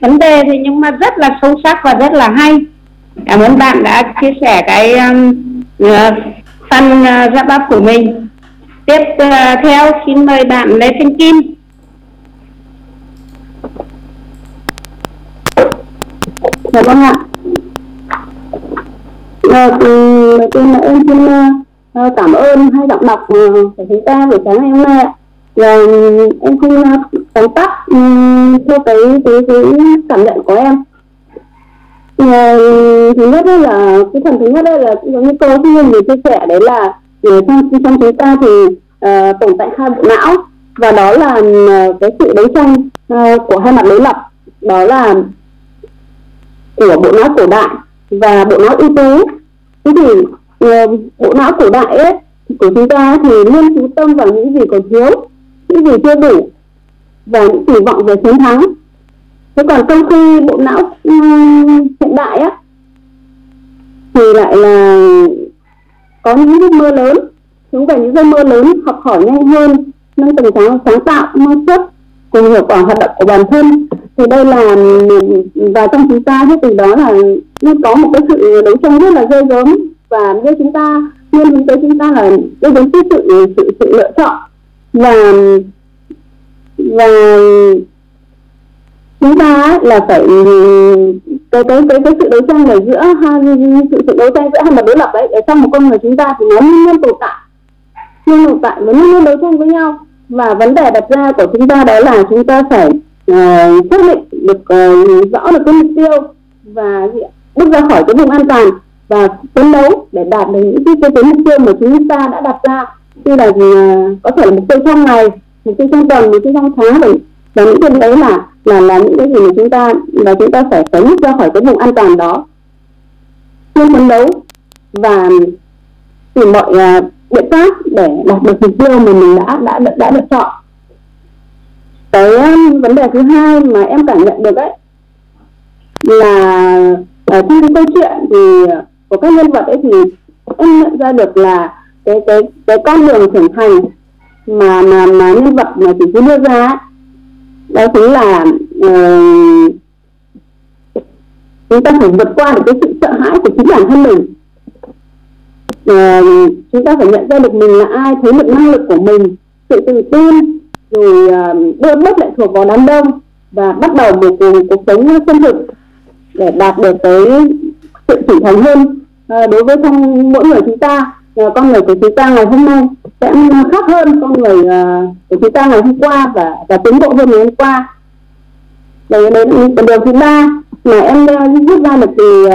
vấn đề thì nhưng mà rất là sâu sắc và rất là hay. Cảm ơn bạn đã chia sẻ cái phần wrap up của mình. Tiếp theo xin mời bạn Lê Thanh Kim. Dạ vâng ạ. Rồi, đầu tiên là em xin Cảm ơn hai giọng đọc của chúng ta buổi sáng ngày hôm nay ạ. Em xin tóm tắt theo cái cảm nhận của em. Thứ nhất là cái phần thứ nhất là cũng giống như cô Hương vừa chia sẻ, đấy là trong chúng ta thì tồn tại hai bộ não, và đó là cái sự đấu tranh của hai mặt đối lập, đó là của bộ não cổ đại và bộ não ưu tú. Thế thì bộ não cổ đại ấy, của chúng ta thì luôn chú tâm vào những gì còn thiếu, những gì chưa đủ và những kỳ vọng về chiến thắng. Thế còn trong khi bộ não hiện đại á, thì lại là có những giấc mơ lớn, chúng về những giấc mơ lớn, học hỏi nhanh hơn, nâng tầm sáng tạo, năng suất, cùng hiệu quả hoạt động của bản thân. Thì đây là, và trong chúng ta thì từ đó là luôn có một cái sự đấu tranh rất là ghê gớm, và đưa chúng ta luôn hướng tới chúng ta là đưa đến cái sự lựa chọn, và chúng ta là phải cái sự đấu tranh ở giữa sự đấu tranh giữa hai mặt đối lập đấy, ở trong một con người chúng ta thì nó luôn tồn tại, và luôn đấu tranh với nhau. Và vấn đề đặt ra của chúng ta đó là chúng ta phải xác định được rõ được cái mục tiêu và bước ra khỏi cái vùng an toàn và phấn đấu để đạt được những cái mục tiêu mà chúng ta đã đặt ra, như là có thể là mục tiêu trong ngày, mục tiêu trong tuần, mục tiêu trong tháng, và những cái đấy là những cái gì mà chúng ta là chúng ta phải bước ra khỏi cái vùng an toàn đó, luôn phấn đấu và tìm mọi biện pháp để đạt được mục tiêu mà mình đã lựa chọn. Cái vấn đề thứ hai mà em cảm nhận được ấy là trong cái câu chuyện thì của các nhân vật ấy, thì em nhận ra được là cái con đường trưởng thành mà nhân vật mà chị đưa ra ấy, đó chính là chúng ta phải vượt qua được cái sự sợ hãi của chính bản thân mình. Chúng ta phải nhận ra được mình là ai, thấy được năng lực của mình, sự tự tin, rồi đưa bước lại thuộc vào đám đông và bắt đầu một cuộc sống chân thực để đạt được cái sự trưởng thành hơn đối với trong mỗi người chúng ta. Con người của chúng ta ngày hôm nay sẽ khác hơn con người của chúng ta ngày hôm qua, và tiến bộ hơn ngày hôm qua. Đấy là điều thứ ba mà em rút ra được từ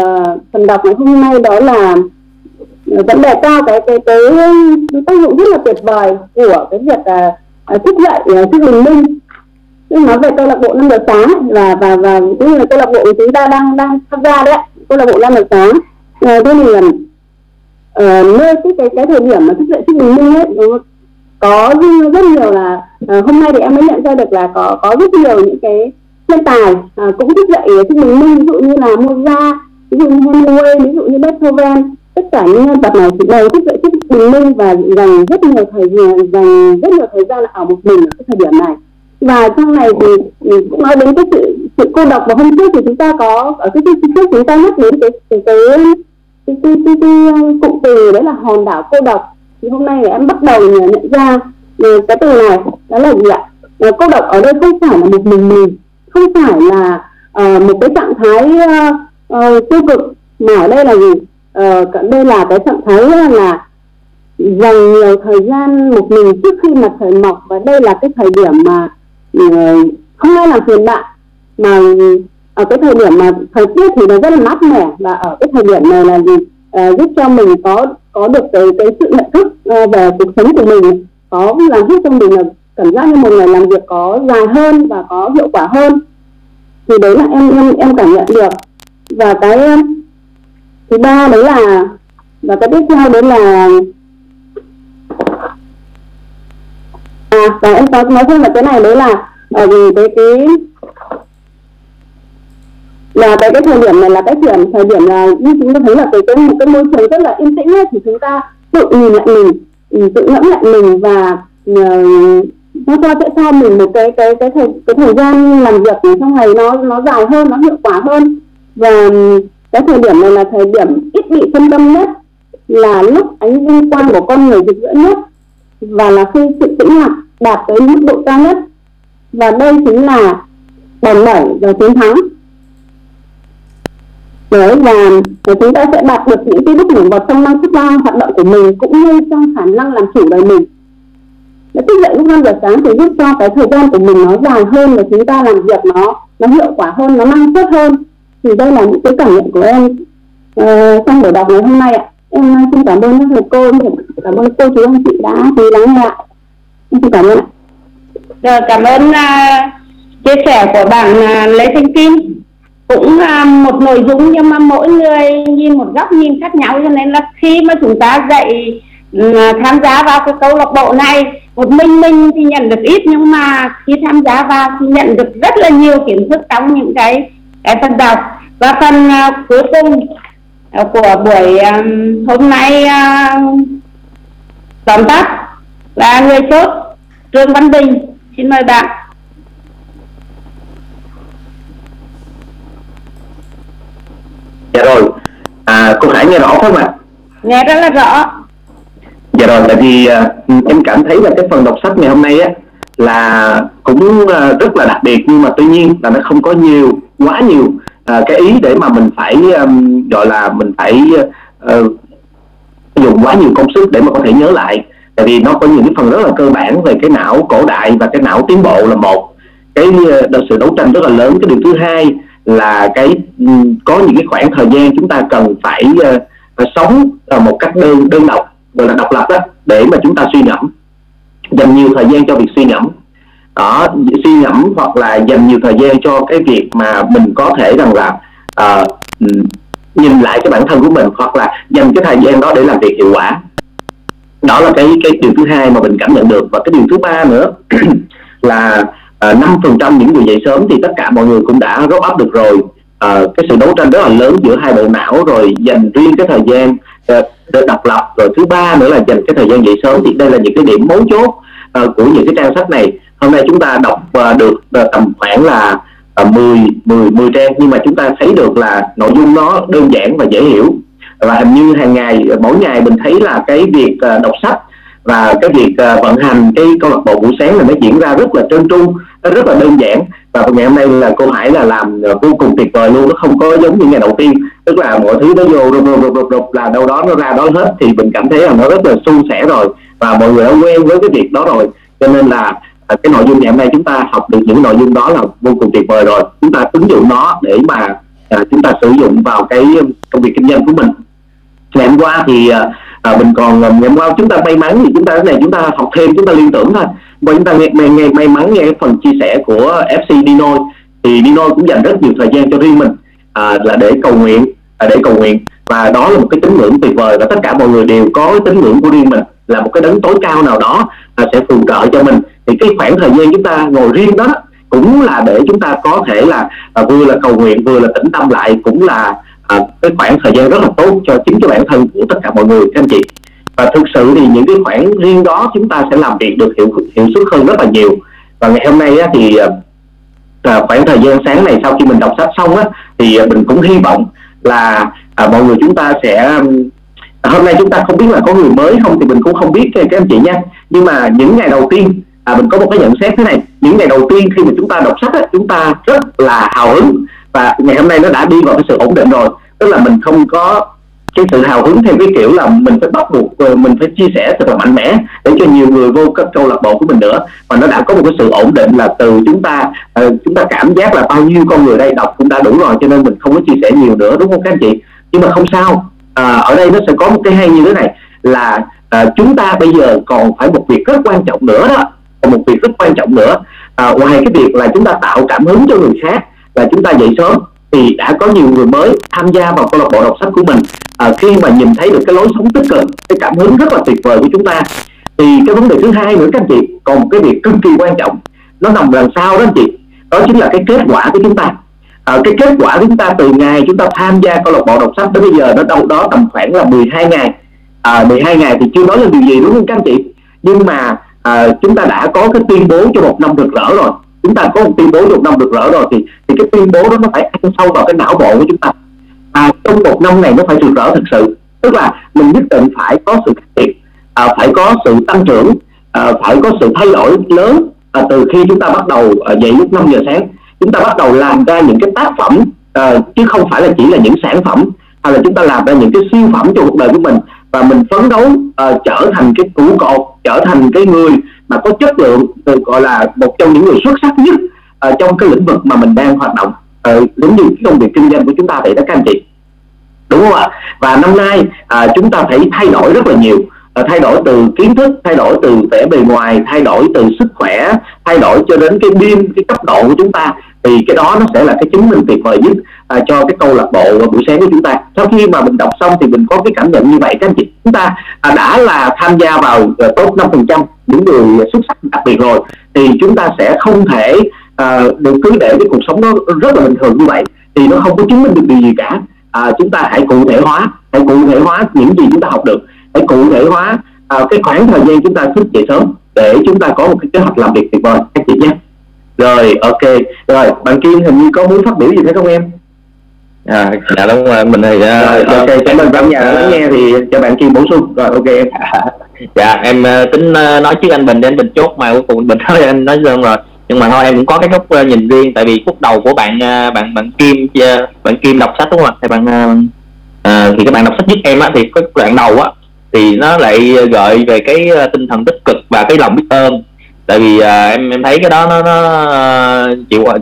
phần đọc ngày hôm nay, đó là vấn đề cao cái tác dụng rất là tuyệt vời của cái việc thức dậy thức bình minh. Nói về câu lạc bộ 5 giờ sáng và cũng như là câu lạc bộ chúng ta đang tham gia đấy, câu lạc bộ 5 giờ sáng. Thế thì nơi cái thời điểm mà thức dậy thức bình minh ấy, có rất nhiều là hôm nay thì em mới nhận ra được là có rất nhiều những cái thiên tài cũng thức dậy thức bình minh, ví dụ như là Mozart, ví dụ như Hemingway, ví dụ như Beethoven. Tất cả những nhân vật này đều thức dậy thức bình minh và dành rất nhiều thời gian ở một mình ở cái thời điểm này. Và trong này thì mình cũng nói đến cái sự cô độc, và hôm trước thì chúng ta có ở cái chương trình trước chúng ta nhắc đến cái cụm từ đấy là hòn đảo cô độc. Thì hôm nay thì em bắt đầu nhận ra cái từ này đó là gì ạ? Cô độc ở đây không phải là một mình, không phải là một cái trạng thái tiêu cực, mà ở đây là gì? Đây là cái trạng thái là dành nhiều thời gian một mình trước khi mặt trời mọc, và đây là cái thời điểm mà không ai làm phiền bạn, mà ở cái thời điểm mà thời tiết thì nó rất là mát mẻ, và ở cái thời điểm này là gì? Giúp cho mình có được cái sự nhận thức về cuộc sống của mình, có làm giúp cho mình là cảm giác như một ngày làm việc có dài hơn và có hiệu quả hơn. Thì đấy là em cảm nhận được. Và cái thứ ba đấy là, và cái tiếp theo đấy là và em có nói thêm là cái này đấy là vì cái thời điểm này là cái thời điểm là như chúng ta thấy là cái môi trường rất là yên tĩnh ấy, thì chúng ta tự nhìn lại mình, tự ngẫm lại mình, và nó sẽ cho mình một cái thời gian làm việc trong ngày nó dài hơn, nó hiệu quả hơn. Và cái thời điểm này là thời điểm ít bị phân tâm nhất, là lúc ánh vinh quang của con người rực rỡ nhất, và là khi sự tĩnh lặng đạt tới mức độ cao nhất, và đây chính là đòn bẩy và chiến thắng. đấy, và chúng ta sẽ đạt được những cái đích nổi bật trong năng suất lao hoạt động của mình cũng như trong khả năng làm chủ đời mình. Thức dậy lúc 5 giờ sáng thì giúp cho cái thời gian của mình nó dài hơn và chúng ta làm việc nó hiệu quả hơn, nó năng suất hơn. Thì đây là những cái cảm nhận của em trong buổi đọc ngày hôm nay ạ. Em xin cảm ơn các thầy cô, cảm ơn cô chú anh chị đã chú lắng nghe ạ. Em xin cảm ơn ạ. Rồi, cảm ơn chia sẻ của bạn Lê Thanh Kim. Cũng một nội dung nhưng mà mỗi người nhìn một góc nhìn khác nhau, cho nên là khi mà chúng ta dạy tham gia vào cái câu lạc bộ này, một mình thì nhận được ít, nhưng mà khi tham gia vào thì nhận được rất là nhiều kiến thức trong những cái phần đọc. Và phần cuối cùng của buổi hôm nay tóm tắt là người chốt Trương Văn Bình. Xin mời bạn. Dạ rồi, cô Hải nghe rõ không ạ? Nghe rất là rõ. Dạ rồi, tại vì em cảm thấy là cái phần đọc sách ngày hôm nay á là cũng rất là đặc biệt, nhưng mà tuy nhiên là nó không có quá nhiều cái ý để mà mình phải gọi là mình phải dùng quá nhiều công sức để mà có thể nhớ lại. Tại vì nó có những cái phần rất là cơ bản về cái não cổ đại và cái não tiến bộ là một, cái sự đấu tranh rất là lớn. Cái điều thứ hai là cái có những cái khoảng thời gian chúng ta cần phải sống một cách đơn độc, gọi là độc lập đó, để mà chúng ta suy ngẫm, dành nhiều thời gian cho việc suy ngẫm đó, hoặc là dành nhiều thời gian cho cái việc mà mình có thể rằng là nhìn lại cái bản thân của mình, hoặc là dành cái thời gian đó để làm việc hiệu quả. Đó là cái điều thứ hai mà mình cảm nhận được. Và cái điều thứ ba nữa là 5% những người dậy sớm thì tất cả mọi người cũng đã rót ấp được rồi. Cái sự đấu tranh rất là lớn giữa hai bộ não, rồi dành riêng cái thời gian để độc lập, rồi thứ ba nữa là dành cái thời gian dậy sớm. Thì đây là những cái điểm mấu chốt của những cái trang sách này. Hôm nay chúng ta đọc được tầm khoảng là 10 trang, nhưng mà chúng ta thấy được là nội dung nó đơn giản và dễ hiểu. Và hình như hàng ngày, mỗi ngày mình thấy là cái việc đọc sách và cái việc vận hành cái câu lạc bộ buổi sáng là nó diễn ra rất là trơn tru, rất là đơn giản. Và ngày hôm nay là cô Hải là làm vô cùng tuyệt vời luôn, nó không có giống như ngày đầu tiên, tức là mọi thứ nó vô rụp là đâu đó nó ra đó hết, thì mình cảm thấy là nó rất là suôn sẻ rồi và mọi người đã quen với cái việc đó rồi. Cho nên là cái nội dung ngày hôm nay chúng ta học được những nội dung đó là vô cùng tuyệt vời rồi, chúng ta ứng dụng nó để mà chúng ta sử dụng vào cái công việc kinh doanh của mình. Ngày hôm qua thì chúng ta may mắn thì chúng ta học thêm, chúng ta liên tưởng thôi. Và chúng ta may mắn nghe phần chia sẻ của FC Dino, thì Dino cũng dành rất nhiều thời gian cho riêng mình là để cầu nguyện, và đó là một cái tín ngưỡng tuyệt vời, và tất cả mọi người đều có tín ngưỡng của riêng mình là một cái đấng tối cao nào đó sẽ phù trợ cho mình. Thì cái khoảng thời gian chúng ta ngồi riêng đó cũng là để chúng ta có thể là vừa là cầu nguyện, vừa là tĩnh tâm lại, cũng là cái khoảng thời gian rất là tốt cho chính cho bản thân của tất cả mọi người các anh chị. Và thực sự thì những cái khoảng riêng đó chúng ta sẽ làm việc được hiệu suất hơn rất là nhiều. Và ngày hôm nay á, thì khoảng thời gian sáng này sau khi mình đọc sách xong á, thì mình cũng hy vọng là mọi người chúng ta sẽ hôm nay chúng ta không biết là có người mới không thì mình cũng không biết các anh chị nha, nhưng mà những ngày đầu tiên mình có một cái nhận xét thế này: những ngày đầu tiên khi mà chúng ta đọc sách á, chúng ta rất là hào hứng, và ngày hôm nay nó đã đi vào cái sự ổn định rồi. Tức là mình không có cái sự hào hứng theo cái kiểu là mình phải bắt buộc, mình phải chia sẻ thật là mạnh mẽ để cho nhiều người vô các câu lạc bộ của mình nữa, và nó đã có một cái sự ổn định là từ chúng ta cảm giác là bao nhiêu con người đây đọc cũng đã đủ rồi, cho nên mình không có chia sẻ nhiều nữa, đúng không các anh chị? Nhưng mà không sao, ở đây nó sẽ có một cái hay như thế này là chúng ta bây giờ còn phải một việc rất quan trọng nữa đó, ngoài cái việc là chúng ta tạo cảm hứng cho người khác là chúng ta dậy sớm, thì đã có nhiều người mới tham gia vào câu lạc bộ đọc sách của mình. Khi mà nhìn thấy được cái lối sống tích cực, cái cảm hứng rất là tuyệt vời của chúng ta, thì cái vấn đề thứ hai nữa các anh chị, còn một cái việc cực kỳ quan trọng nó nằm đằng sau đó anh chị, đó chính là cái kết quả của chúng ta. Cái kết quả của chúng ta từ ngày chúng ta tham gia câu lạc bộ đọc sách đến bây giờ nó đâu đó tầm khoảng là 12 ngày. 12 ngày thì chưa nói lên điều gì, đúng không các anh chị? Nhưng mà chúng ta đã có cái tuyên bố cho một năm rực rỡ rồi, thì cái tuyên bố đó nó phải ăn sâu vào cái não bộ của chúng ta. Trong một năm này nó phải rực rỡ thật sự, tức là mình nhất định phải có sự khác biệt, phải có sự tăng trưởng, phải có sự thay đổi lớn từ khi chúng ta bắt đầu dậy lúc 5 giờ sáng, chúng ta bắt đầu làm ra những cái tác phẩm chứ không phải là chỉ là những sản phẩm hay là chúng ta làm ra những cái siêu phẩm cho cuộc đời của mình, và mình phấn đấu trở thành cái trụ cột, trở thành cái người mà có chất lượng, được gọi là một trong những người xuất sắc nhất trong cái lĩnh vực mà mình đang hoạt động, giống như công việc kinh doanh của chúng ta vậy đó các anh chị, đúng không ạ? Và năm nay chúng ta phải thay đổi rất là nhiều, thay đổi từ kiến thức, thay đổi từ vẻ bề ngoài, thay đổi từ sức khỏe, thay đổi cho đến cái biên, cái cấp độ của chúng ta, thì cái đó nó sẽ là cái chứng minh tuyệt vời nhất cho cái câu lạc bộ buổi sáng của chúng ta. Sau khi mà mình đọc xong thì mình có cái cảm nhận như vậy các anh chị, chúng ta đã là tham gia vào top 5% những người xuất sắc đặc biệt rồi, thì chúng ta sẽ không thể đừng cứ để cái cuộc sống nó rất là bình thường như vậy, thì nó không có chứng minh được điều gì cả. Chúng ta hãy cụ thể hóa, những gì chúng ta học được, hãy cụ thể hóa cái khoảng thời gian chúng ta thức dậy sớm để chúng ta có một cái kế hoạch làm việc tuyệt vời các chị nhé. Rồi, ok. Rồi, bạn Kim hình như có muốn phát biểu gì thế không em? Dạ đúng rồi, mình thì ok, cảm ơn bạn nhà nghe thì cho bạn Kim bổ sung. Rồi, ok em. Dạ, em tính nói trước anh Bình để anh Bình chốt mà cuối cùng Bình thôi anh nói xong rồi. Nhưng mà thôi em cũng có cái góc nhìn riêng, tại vì phút đầu của bạn Kim đọc sách đúng không ạ? Thì thì các bạn đọc sách giúp em á, thì cái đoạn đầu á thì nó lại gợi về cái tinh thần tích cực và cái lòng biết ơn. Tại vì em thấy cái đó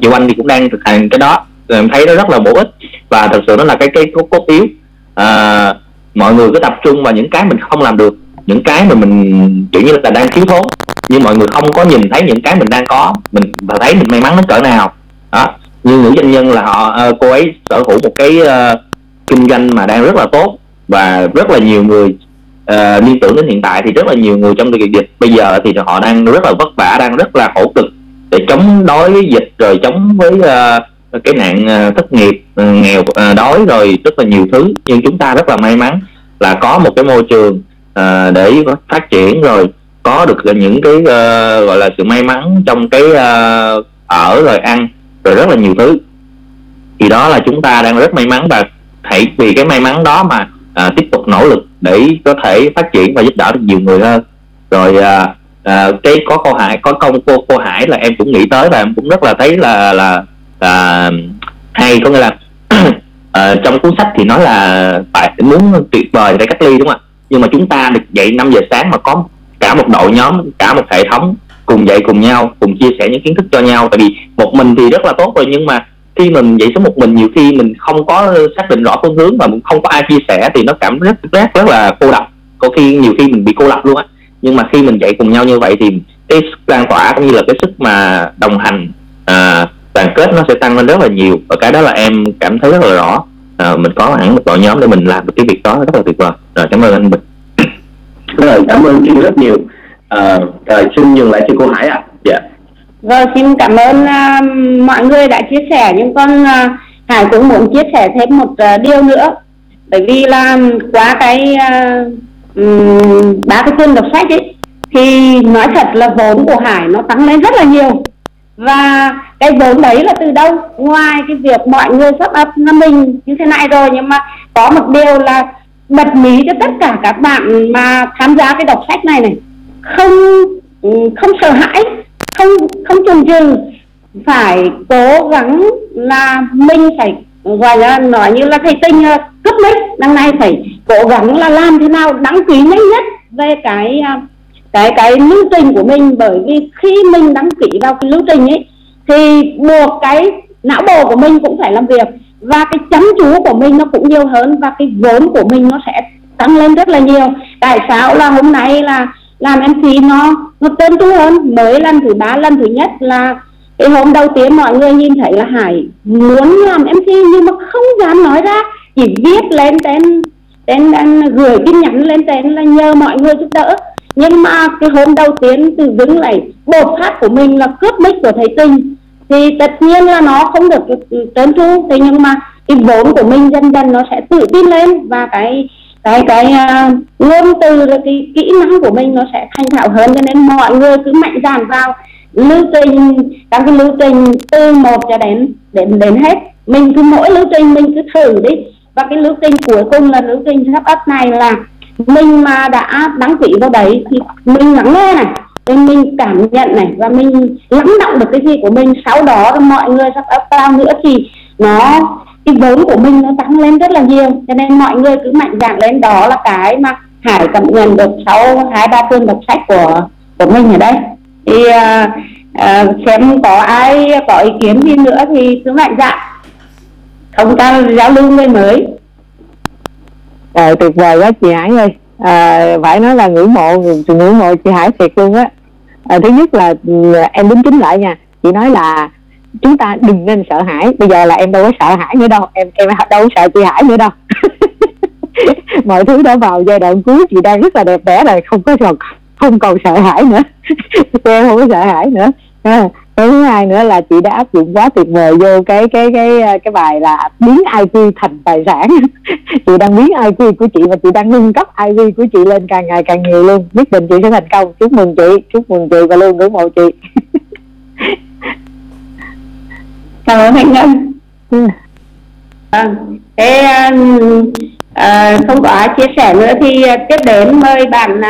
chị Oanh thì cũng đang thực hành cái đó, em thấy nó rất là bổ ích và thật sự nó là cái cốt yếu. Mọi người cứ tập trung vào những cái mình không làm được, những cái mà mình kiểu như là đang thiếu thốn, nhưng mọi người không có nhìn thấy những cái mình đang có, mình và thấy mình may mắn đến cỡ nào đó. Như nữ doanh nhân là cô ấy sở hữu một cái kinh doanh mà đang rất là tốt, và rất là nhiều người liên tưởng đến hiện tại thì rất là nhiều người trong thời kỳ dịch bây giờ thì họ đang rất là vất vả, đang rất là khổ cực để chống đối với dịch, rồi chống với cái nạn thất nghiệp, nghèo đói, rồi rất là nhiều thứ. Nhưng chúng ta rất là may mắn là có một cái môi trường để phát triển, rồi có được những cái gọi là sự may mắn trong cái ở rồi ăn rồi rất là nhiều thứ, thì đó là chúng ta đang rất may mắn, và hãy vì cái may mắn đó mà tiếp tục nỗ lực để có thể phát triển và giúp đỡ được nhiều người hơn. Rồi cái có cô Hải là em cũng nghĩ tới, và em cũng rất là thấy là hay, có nghĩa là trong cuốn sách thì nói là phải muốn tuyệt vời để cách ly đúng không ạ, nhưng mà chúng ta được dậy 5 giờ sáng mà có cả một đội nhóm, cả một hệ thống cùng dậy cùng nhau, cùng chia sẻ những kiến thức cho nhau. Tại vì một mình thì rất là tốt rồi, nhưng mà khi mình dậy sớm một mình, nhiều khi mình không có xác định rõ phương hướng và mình không có ai chia sẻ thì nó cảm giác rất là cô độc, có khi nhiều khi mình bị cô lập luôn á. Nhưng mà khi mình dậy cùng nhau như vậy thì cái lan tỏa cũng như là cái sức mà đồng hành, đoàn kết nó sẽ tăng lên rất là nhiều, và cái đó là em cảm thấy rất là rõ. Mình có hẳn một đội nhóm để mình làm được cái việc đó rất là tuyệt vời. Rồi, cảm ơn anh Bình. Rồi, cảm ơn Kim rất nhiều. Rồi, xin nhường lại cho cô Hải ạ. Dạ. Vâng, xin cảm ơn mọi người đã chia sẻ, nhưng con Hải cũng muốn chia sẻ thêm một điều nữa. Bởi vì là qua cái ba cái phiên đọc sách ấy, thì nói thật là vốn của Hải nó tăng lên rất là nhiều. Và cái vốn đấy là từ đâu? Ngoài cái việc mọi người sắp up mình như thế này rồi, nhưng mà có một điều là bật mí cho tất cả các bạn mà tham gia cái đọc sách này này, không sợ hãi, không chần chừ, phải cố gắng là mình phải gọi là nói như là thầy Tinh cướp mic năm nay, phải cố gắng là làm thế nào đáng ký nhanh nhất về cái lưu trình của mình. Bởi vì khi mình đăng ký vào cái lưu trình ấy thì buộc cái não bộ của mình cũng phải làm việc, và cái chăm chú của mình nó cũng nhiều hơn, và cái vốn của mình nó sẽ tăng lên rất là nhiều. Tại sao là hôm nay là làm MC nó tên tu hơn, mới lần thứ ba, lần thứ nhất là cái hôm đầu tiên mọi người nhìn thấy là Hải muốn làm MC nhưng mà không dám nói ra, chỉ viết lên tên gửi tin nhắn lên tên là nhờ mọi người giúp đỡ. Nhưng mà cái hôm đầu tiên từ đứng lại bột phát của mình là cướp mic của thầy Tinh thì tất nhiên là nó không được trơn tru, thế nhưng mà cái vốn của mình dần dần nó sẽ tự tin lên, và cái ngôn từ rồi cái kỹ năng của mình nó sẽ thành thạo hơn. Cho nên mọi người cứ mạnh dạn vào lưu trình, các cái lưu trình từ 1 cho đến hết, mình cứ mỗi lưu trình mình cứ thử đi. Và cái lưu trình cuối cùng là lưu trình sắp up này, là mình mà đã đăng ký vào đấy thì mình lắng nghe này, mình cảm nhận này, và mình lắng động được cái gì của mình. Sau đó mọi người sắp up vào nữa thì nó cái vốn của mình nó tăng lên rất là nhiều, cho nên mọi người cứ mạnh dạn lên. Đó là cái mà Hải cảm nhận được sau 2-3 phiên đọc sách của mình ở đây. Thì xem có ai có ý kiến gì nữa thì cứ mạnh dạn, không ta giao lưu người mới. Rồi, tuyệt vời quá chị Hải ơi. Phải nói là ngưỡng mộ chị Hải thiệt luôn á. Thứ nhất là em đính chính lại nha, chị nói là chúng ta đừng nên sợ Hải. Bây giờ là em đâu có sợ Hải nữa đâu, em đâu có sợ chị Hải nữa đâu. Mọi thứ đã vào giai đoạn cuối, chị đang rất là đẹp đẽ rồi, không còn sợ Hải nữa. Em không có sợ Hải nữa. Cái thứ hai nữa là chị đã áp dụng quá tuyệt vời vô cái bài là biến IQ thành tài sản. Chị đang biến IQ của chị và chị đang nâng cấp IQ của chị lên càng ngày càng nhiều luôn. Nhất định chị sẽ thành công. Chúc mừng chị và luôn ngưỡng mộ chị. Cảm ơn anh Ngân. Không có ai chia sẻ nữa thì tiếp đến mời bạn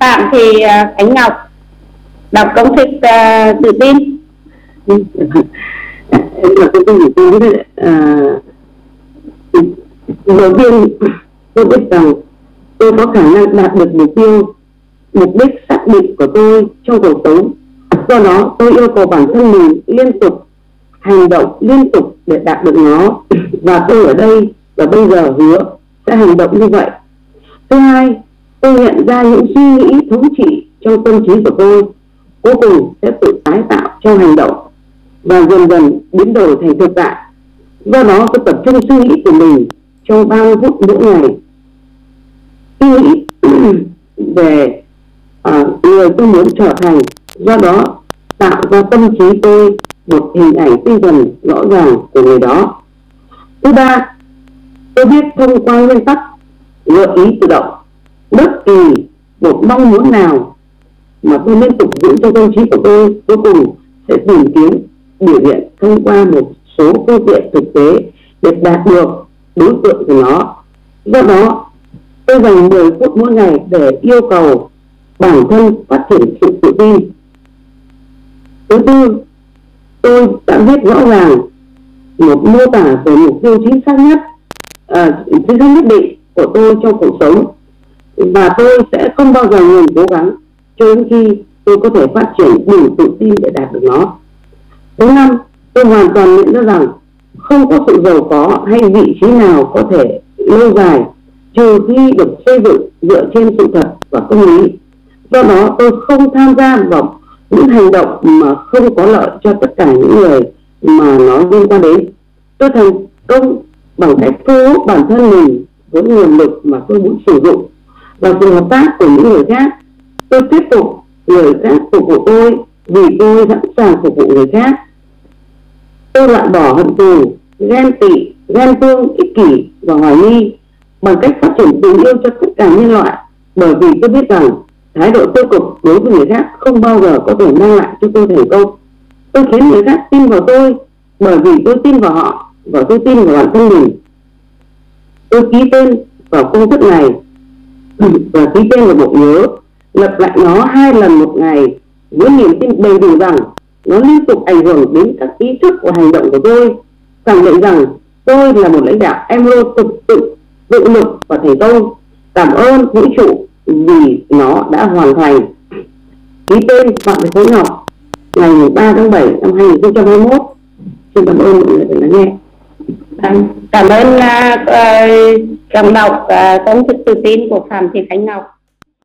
Phạm Thị Khánh Ngọc đọc công thức tự tin. Đầu tiên tôi biết rằng tôi có khả năng đạt được mục tiêu, mục đích xác định của tôi trong cuộc sống. Do đó tôi yêu cầu bản thân mình liên tục hành động, liên tục để đạt được nó, và tôi ở đây và bây giờ hứa sẽ hành động như vậy. Thứ hai, tôi nhận ra những suy nghĩ thống trị trong tâm trí của tôi, cuối cùng sẽ tự tái tạo trong hành động và dần dần biến đổi thành thực tại. Do đó tôi tập trung suy nghĩ của mình trong 30 phút mỗi ngày. Suy nghĩ về người tôi muốn trở thành, do đó tạo ra tâm trí tôi một hình ảnh tinh thần rõ ràng của người đó. Thứ ba, tôi biết thông qua nguyên tắc gợi ý tự động, bất kỳ một mong muốn nào mà tôi liên tục giữ trong tâm trí của tôi, cuối cùng sẽ tìm kiếm biểu hiện thông qua một số phương tiện thực tế để đạt được đối tượng của nó. Do đó, tôi dành 10 phút mỗi ngày để yêu cầu bản thân phát triển sự tự tin. Thứ tư, tôi đã biết rõ ràng một mô tả về mục tiêu chính xác nhất định của tôi trong cuộc sống, và tôi sẽ không bao giờ ngừng cố gắng cho đến khi tôi có thể phát triển đủ tự tin để đạt được nó. Thứ năm, tôi hoàn toàn nhận ra rằng không có sự giàu có hay vị trí nào có thể lâu dài trừ khi được xây dựng dựa trên sự thật và công lý. Do đó tôi không tham gia vào những hành động mà không có lợi cho tất cả những người mà nó liên quan đến. Tôi thành công bằng cách thu hút bản thân mình với nguồn lực mà tôi muốn sử dụng và sự hợp tác của những người khác. Tôi tiếp tục người khác phục vụ tôi vì tôi sẵn sàng phục vụ người khác. Tôi loại bỏ hận thù, ghen tị, ghen tuông, ích kỷ và hoài nghi bằng cách phát triển tình yêu cho tất cả nhân loại, bởi vì tôi biết rằng thái độ tiêu cực đối với người khác không bao giờ có thể mang lại cho tôi thành công. Tôi khiến người khác tin vào tôi bởi vì tôi tin vào họ và tôi tin vào bản thân mình. Tôi ký tên vào công thức này và ký tên vào bộ nhớ, lặp lại nó 2 lần một ngày với niềm tin đầy đủ rằng nó liên tục ảnh hưởng đến các ý thức và hành động của tôi, khẳng định rằng tôi là một lãnh đạo emro tự lực và thành công. Cảm ơn vũ trụ vì nó đã hoàn thành. Ký tên Phạm Thị Khánh Ngọc, ngày 3 tháng 7 năm 2021. Xin cảm ơn mọi người đã nghe. Cảm ơn trọng đọc công thức tự tin của Phạm Thị Khánh Ngọc.